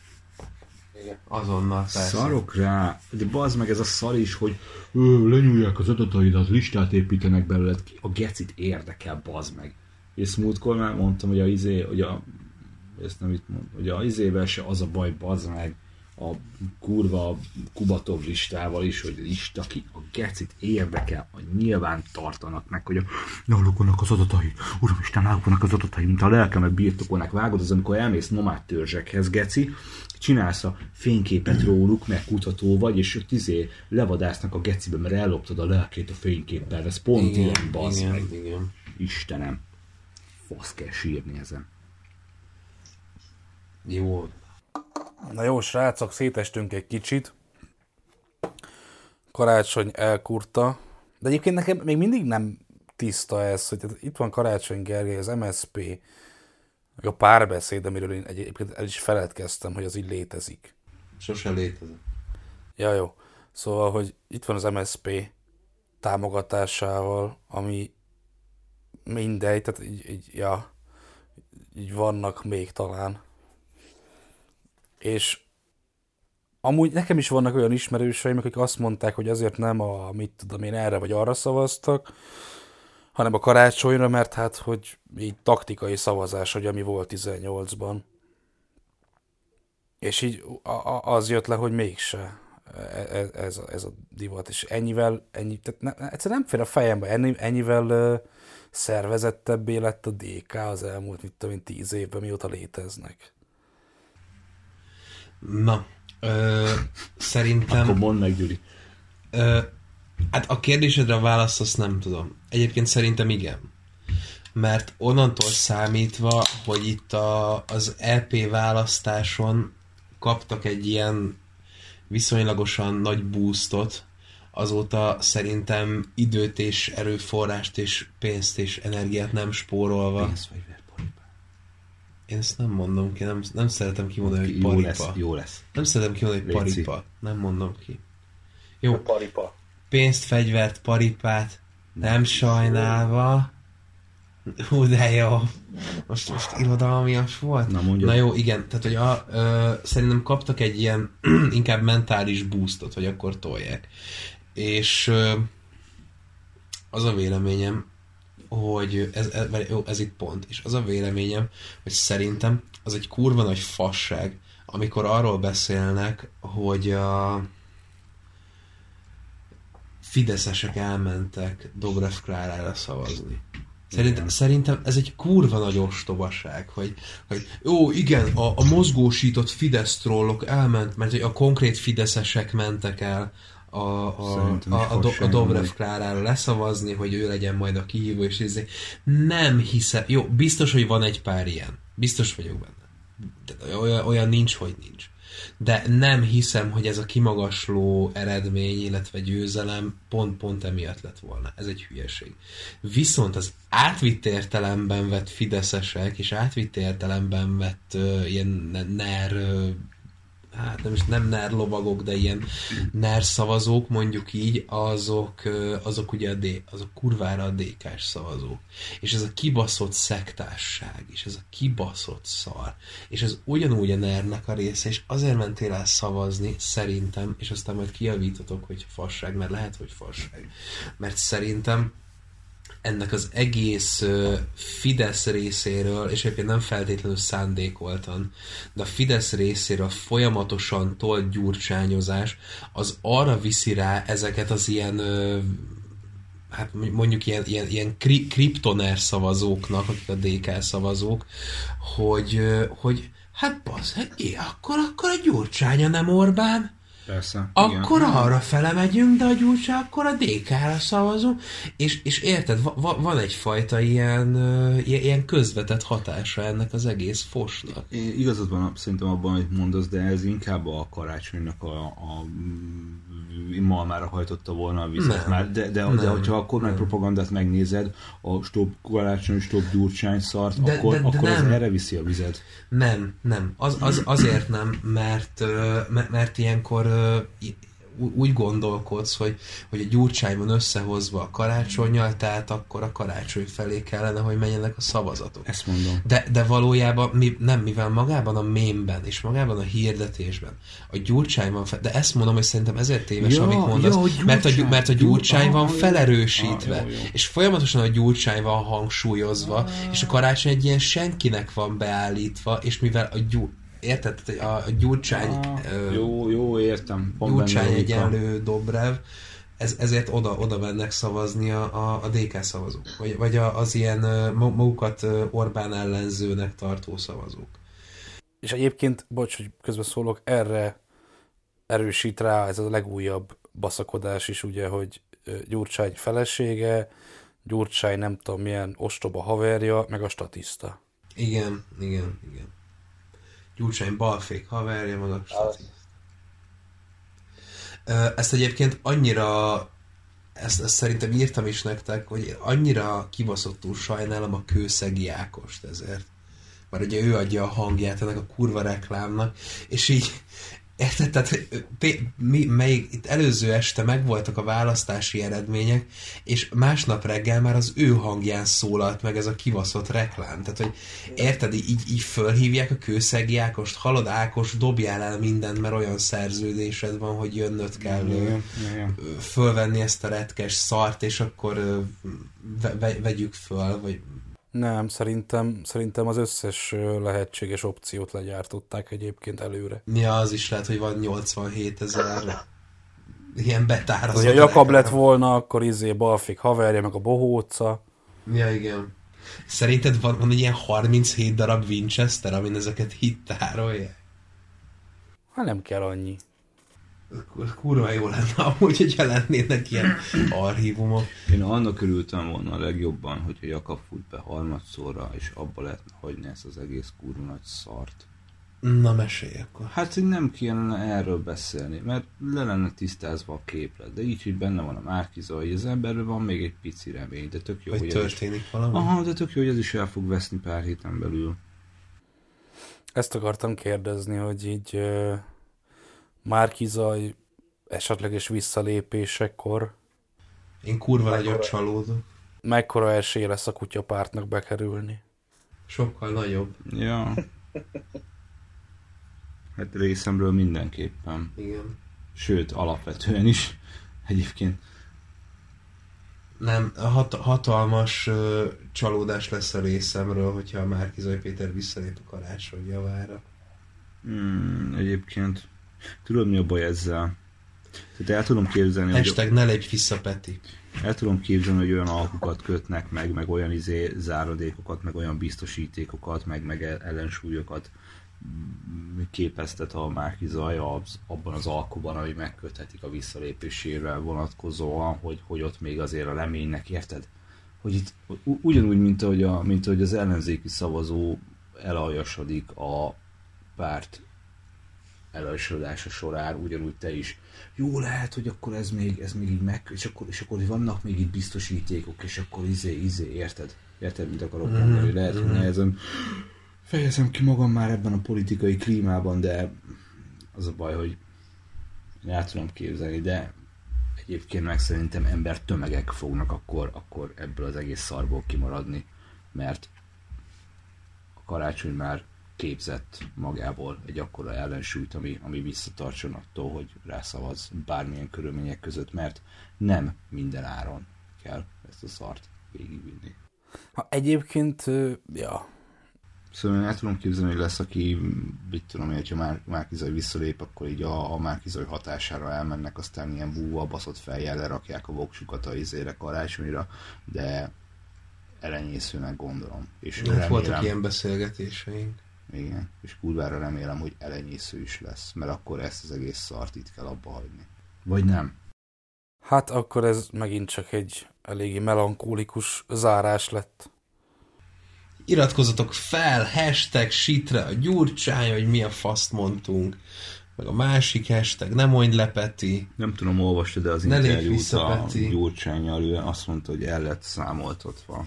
Igen. Azonnal persze. Szarok rá, de bazd meg ez a szar is, hogy lenyúlják az adataidat, listát építenek belőled ki. A gecit érdekel, bazd meg. És múltkor már mondtam, hogy ezt nem itt mondom, hogy az izével se az a baj, bazd meg, a kurva Kubatov listával is, hogy lista ki, a gecit érdekel, hogy nyilván tartanak meg, hogy náluk vannak az adatai, uramisten, náluk vannak az adatai, mint a lelkemet birtokolnak, vágod, az amikor elmész nomád törzsekhez, geci, csinálsz a fényképet róluk, meg kutató vagy, és ott levadásznak a gecibe, mert elloptad a lelkét a fényképpel, ez pont igen, ilyen, bazd igen, meg. Igen. Istenem, fasz kell sírni ezen. Jó. Na jó, srácok, szétestünk egy kicsit. Karácsony elkurta. De egyébként nekem még mindig nem tiszta ez, hogy itt van Karácsony Gergely, az MSZP, meg a Párbeszéd, amiről én egyébként el is feledkeztem, hogy az így létezik. Sose létezik. Ja, jó. Szóval, hogy itt van az MSZP támogatásával, ami mindegy, tehát így vannak még talán. És amúgy nekem is vannak olyan ismerőseim, akik azt mondták, hogy azért nem erre vagy arra szavaztak, hanem a karácsonyra, mert hát, hogy így taktikai szavazás, hogy ami volt 18-ban. És így az jött le, hogy mégse ez a divat. És egyszerűen nem fér a fejembe, ennyivel szervezettebbé lett a DK az elmúlt, 10 évben, mióta léteznek. Na, szerintem... Akkor mondd meg, Gyuri. Hát a kérdésedre a választ azt nem tudom. Egyébként szerintem igen. Mert onnantól számítva, hogy itt az LP választáson kaptak egy ilyen viszonylagosan nagy boostot, azóta szerintem időt és erőforrást és pénzt és energiát nem spórolva. Pénz vagy Én ezt nem mondom ki, nem szeretem kimondani, hogy paripa. Jó lesz. Nem szeretem kimondani, hogy paripa. Nem mondom ki. Jó. Paripa. Pénzt, fegyvert, paripát nem sajnálva. Hú, de jó. Most irodalmias volt. Na jó, igen. Tehát, hogy szerintem kaptak egy ilyen inkább mentális boostot, hogy akkor tolják. És az a véleményem, hogy ez itt pont. És az a véleményem, hogy szerintem az egy kurva nagy fasság, amikor arról beszélnek, hogy a fideszesek elmentek Dobrev Klárára szavazni. Szerintem ez egy kurva nagy ostobaság, hogy jó, igen, a mozgósított Fidesz trollok elment, mert hogy a konkrét fideszesek mentek el a Dobrev Klárára leszavazni, hogy ő legyen majd a kihívó, és nem hiszem. Jó, biztos, hogy van egy pár ilyen. Biztos vagyok benne. Olyan nincs, hogy nincs. De nem hiszem, hogy ez a kimagasló eredmény, illetve győzelem pont emiatt lett volna. Ez egy hülyeség. Viszont az átvitt értelemben vett fideszesek, és átvitt értelemben vett ilyen NER, hát nem NER lovagok, de ilyen NER szavazók, mondjuk így, azok ugye azok kurvára a DK-s szavazók. És ez a kibaszott szektásság, és ez a kibaszott szar, és ez ugyanúgy a NER-nek a része, és azért mentél el szavazni, szerintem, és aztán majd kijavítotok, hogy fasság, mert lehet, hogy fasság. Mert szerintem ennek az egész Fidesz részéről, és egyébként nem feltétlenül szándékoltan, de a Fidesz részéről folyamatosan tolt gyurcsányozás, az arra viszi rá ezeket az ilyen, hát mondjuk ilyen kriptoner szavazóknak, akik a DK szavazók, hogy hát bassz, akkor a Gyurcsánya nem Orbán? Persze, akkor igen. Arra felemegyünk, de a Gyurcsány, akkor a DK-ra szavazunk, és érted, van egyfajta ilyen közvetett hatása ennek az egész fosnak. Igazad van szerintem abban, amit mondasz, de ez inkább a Karácsonynak a malmára hajtotta volna a vizet már, de hogyha a kormány propagandát megnézed, a stop Karácsony, stop Gyurcsány szart, de akkor az erre viszi a vizet. Nem. Azért nem, mert ilyenkor úgy gondolkodsz, hogy a Gyurcsány van összehozva a Karácsonnyal, tehát akkor a Karácsony felé kellene, hogy menjenek a szavazatok. Ezt mondom. De valójában mivel magában a mémben és magában a hirdetésben a Gyurcsány van de ezt mondom, hogy szerintem ezért téves, amit mondasz, mert a Gyurcsány van felerősítve, jó. És folyamatosan a Gyurcsány van hangsúlyozva, és a Karácsony egy ilyen senkinek van beállítva, és mivel a Gyurcsány érted? A Gyurcsány jó, értem. Gyurcsány egyenlő Dobrev, ezért oda mennek szavazni a DK szavazók. Vagy az ilyen magukat Orbán ellenzőnek tartó szavazók. És egyébként, bocs, hogy közbeszólok, erre erősít rá ez a legújabb baszakodás is, ugye, hogy Gyurcsány felesége, Gyurcsány nem tudom milyen ostoba haverja, meg a statiszta. Igen. Gyurcsány balfék haverja, maga statiszta. Ezt egyébként annyira, ezt szerintem írtam is nektek, hogy annyira kibaszottul sajnálom a Kőszegi Ákost ezért. Mert ugye ő adja a hangját ennek a kurva reklámnak, és így érted? Tehát itt előző este megvoltak a választási eredmények, és másnap reggel már az ő hangján szólalt meg ez a kibaszott reklám. Tehát, hogy érted, így fölhívják a Kőszegi Ákost, halad Ákos, dobjál el mindent, mert olyan szerződésed van, hogy jönnöd kell fölvenni ezt a retkes szart, és akkor vegyük föl, vagy... Nem, szerintem az összes lehetséges opciót legyártották egyébként előre. Ja, az is lehet, hogy van 87 000 ilyen betárazott. Ha Jakab lett volna, akkor balfik haverja, meg a bohóca. Ja, igen. Szerinted van egy ilyen 37 darab Winchester, amin ezeket hittárolják? Hát nem kell annyi. Kurva jó lenne amúgy, hogyha lennének ilyen archívumok. Én annak örültem volna a legjobban, hogyha Jakab fut be harmadszorra, és abba lehetne hagyni ezt az egész kurva nagy szart. Na mesélj akkor. Hát, hogy nem kellene erről beszélni, mert le lenne tisztázva a képlet, de így, hogy benne van a Márki-Zay, hogy az emberről van még egy pici remény, de tök jó, hogy történik valami. Aha, de tök jó, hogy ez is el fog veszni pár héten belül. Ezt akartam kérdezni, hogy így... Márki-Zay esetleges visszalépésekor. Én kurva nagyon csalódom. Mekkora esély lesz a kutyapártnak bekerülni? Sokkal nagyobb. Ja. Hát részemről mindenképpen. Igen. Sőt, alapvetően is. Egyébként. Nem, hatalmas csalódás lesz a részemről, hogyha a Márki-Zay Péter visszalép a Karácsony javára. Egyébként tudod, mi a baj ezzel? Tehát el tudom képzelni, hashtag hogy... ne lépj vissza, Peti. El tudom képzelni, hogy olyan alkukat kötnek meg olyan záradékokat, meg olyan biztosítékokat, meg ellensúlyokat képeztet a Márki-Zay abban az alkuban, ami megköthetik a visszalépésére vonatkozóan, hogy ott még azért a reménynek, érted? Hogy itt ugyanúgy, mint ahogy az ellenzéki szavazó elhajasodik párt elajsodása során, ugyanúgy te is, jó, lehet, hogy akkor ez még így meg, és akkor vannak még itt biztosítékok, és akkor érted, mit akarok mondani, lehet, hogy nehezen fejezem ki magam már ebben a politikai klímában, de az a baj, hogy én el tudom képzelni, de egyébként meg szerintem embertömegek fognak akkor ebből az egész szarból kimaradni, mert a Karácsony már képzett magából egy akkora ellensúlyt, ami visszatartson attól, hogy rászavaz bármilyen körülmények között, mert nem minden áron kell ezt a szart végigvinni. Ha egyébként, ja. Szóval én el tudom képzelni, hogy lesz, aki, mit tudom én, hogyha Márki-Zay visszalép, akkor így a Márki-Zay hatására elmennek, aztán ilyen búval baszott fejjel lerakják a voksukat a Karácsonyra, de elenyészőnek gondolom. És remélem, voltak ilyen beszélgetéseink. Igen, és kurvára remélem, hogy elenyésző is lesz, mert akkor ezt az egész szart itt kell abba hagyni. Vagy nem? Hát akkor ez megint csak egy eléggé melankólikus zárás lett. Iratkozzatok fel, #sitre a Gyurcsány, hogy mi a faszt mondtunk. Meg a másik hashtag, ne mondj le Peti. Nem tudom, olvasta, de az interjút a Gyurcsánnyal, ő azt mondta, hogy el lett számoltatva.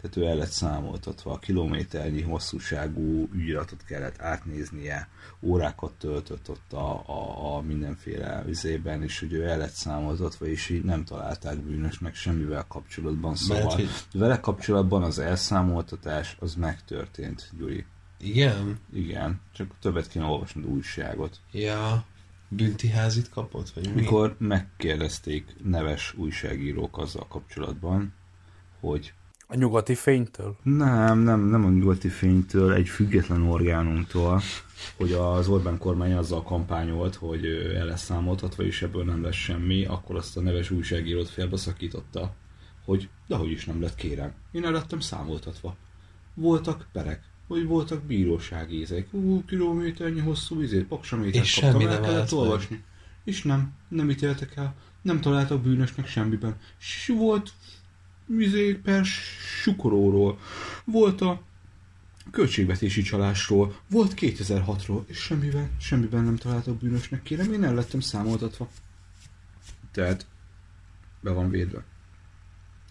Tehát ő el lett számoltatva, a kilométernyi hosszúságú ügyiratot kellett átnéznie, órákat töltött ott a mindenféle üzében, és hogy ő el lett számoltatva, és így nem találták bűnösnek semmivel kapcsolatban, szóval vele kapcsolatban az elszámoltatás az megtörtént, Gyuri. Igen? Igen, csak többet kéne olvasnod újságot. Ja, bűntiházit kapott, vagy mikor mi? Megkérdezték neves újságírók azzal kapcsolatban, hogy a Nyugati Fénytől? Nem a Nyugati Fénytől, egy független orgánumtól, hogy az Orbán kormány azzal kampányolt, hogy el lesz számoltatva, és ebből nem lesz semmi, akkor azt a neves újságírót félbeszakította, hogy dehogy is nem lett, kérem. Én el lettem számoltatva. Voltak perek, vagy voltak bírósági ízek. Kilométernyi hosszú ízét, paksamétert kaptam, el kellett olvasni. És nem ítéltek el, nem találtak bűnösnek semmiben. És volt műzék per sukoróról, volt a költségvetési csalásról, volt 2006-ról, és semmiben nem találtak bűnösnek, kérem, én el lettem számoltatva. Tehát be van védve.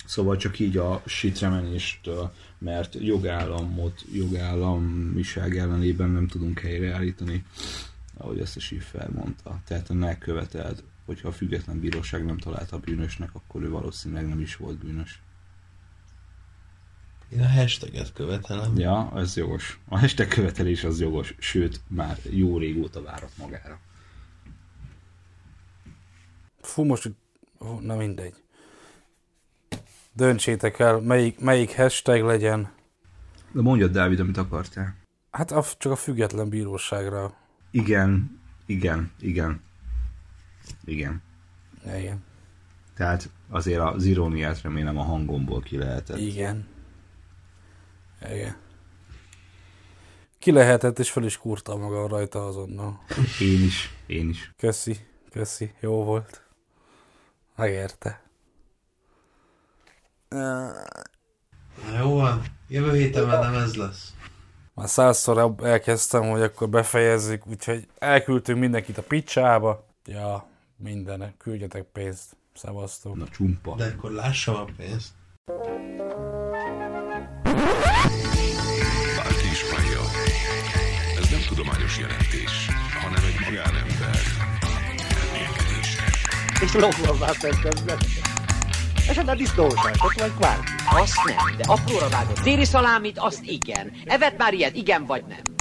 Szóval csak így a sitre menéstől, mert jogállamiság ellenében nem tudunk helyreállítani, ahogy ezt a Schiffer mondta. Tehát a NER követelt, hogyha a független bíróság nem találta a bűnösnek, akkor ő valószínűleg nem is volt bűnös. Én a hashtaget követelem. Ja, ez jogos. A hashtag követelés az jogos, sőt, már jó régóta várat magára. Fú, most... Na mindegy. Döntsétek el, melyik hashtag legyen. De mondjad, Dávid, amit akartál. Hát csak a független bíróságra. Igen. Tehát azért az iróniát remélem a hangomból ki lehetett. Igen. Ki lehetett, és fel is kurta maga rajta azonnal. Én is. Köszi. Jó volt. Megérte. Jó van. Jövő héten már nem ez lesz. Már 100-szor elkezdtem, hogy akkor befejezzük, úgyhogy elküldtünk mindenkit a picsába. Ja. Mindenek. Küldjetek pénzt. Szevasztok. Na csumpa. De akkor lássam a pénzt. Bárki is pálya. Ez nem tudományos jelentés, hanem egy magánember. Érkedés. És lombolvá tettem be. És a disznóságot, vagy kvárki. Azt nem, de apróra vágott déli szalámit, azt igen. Evet már ilyet, igen vagy nem.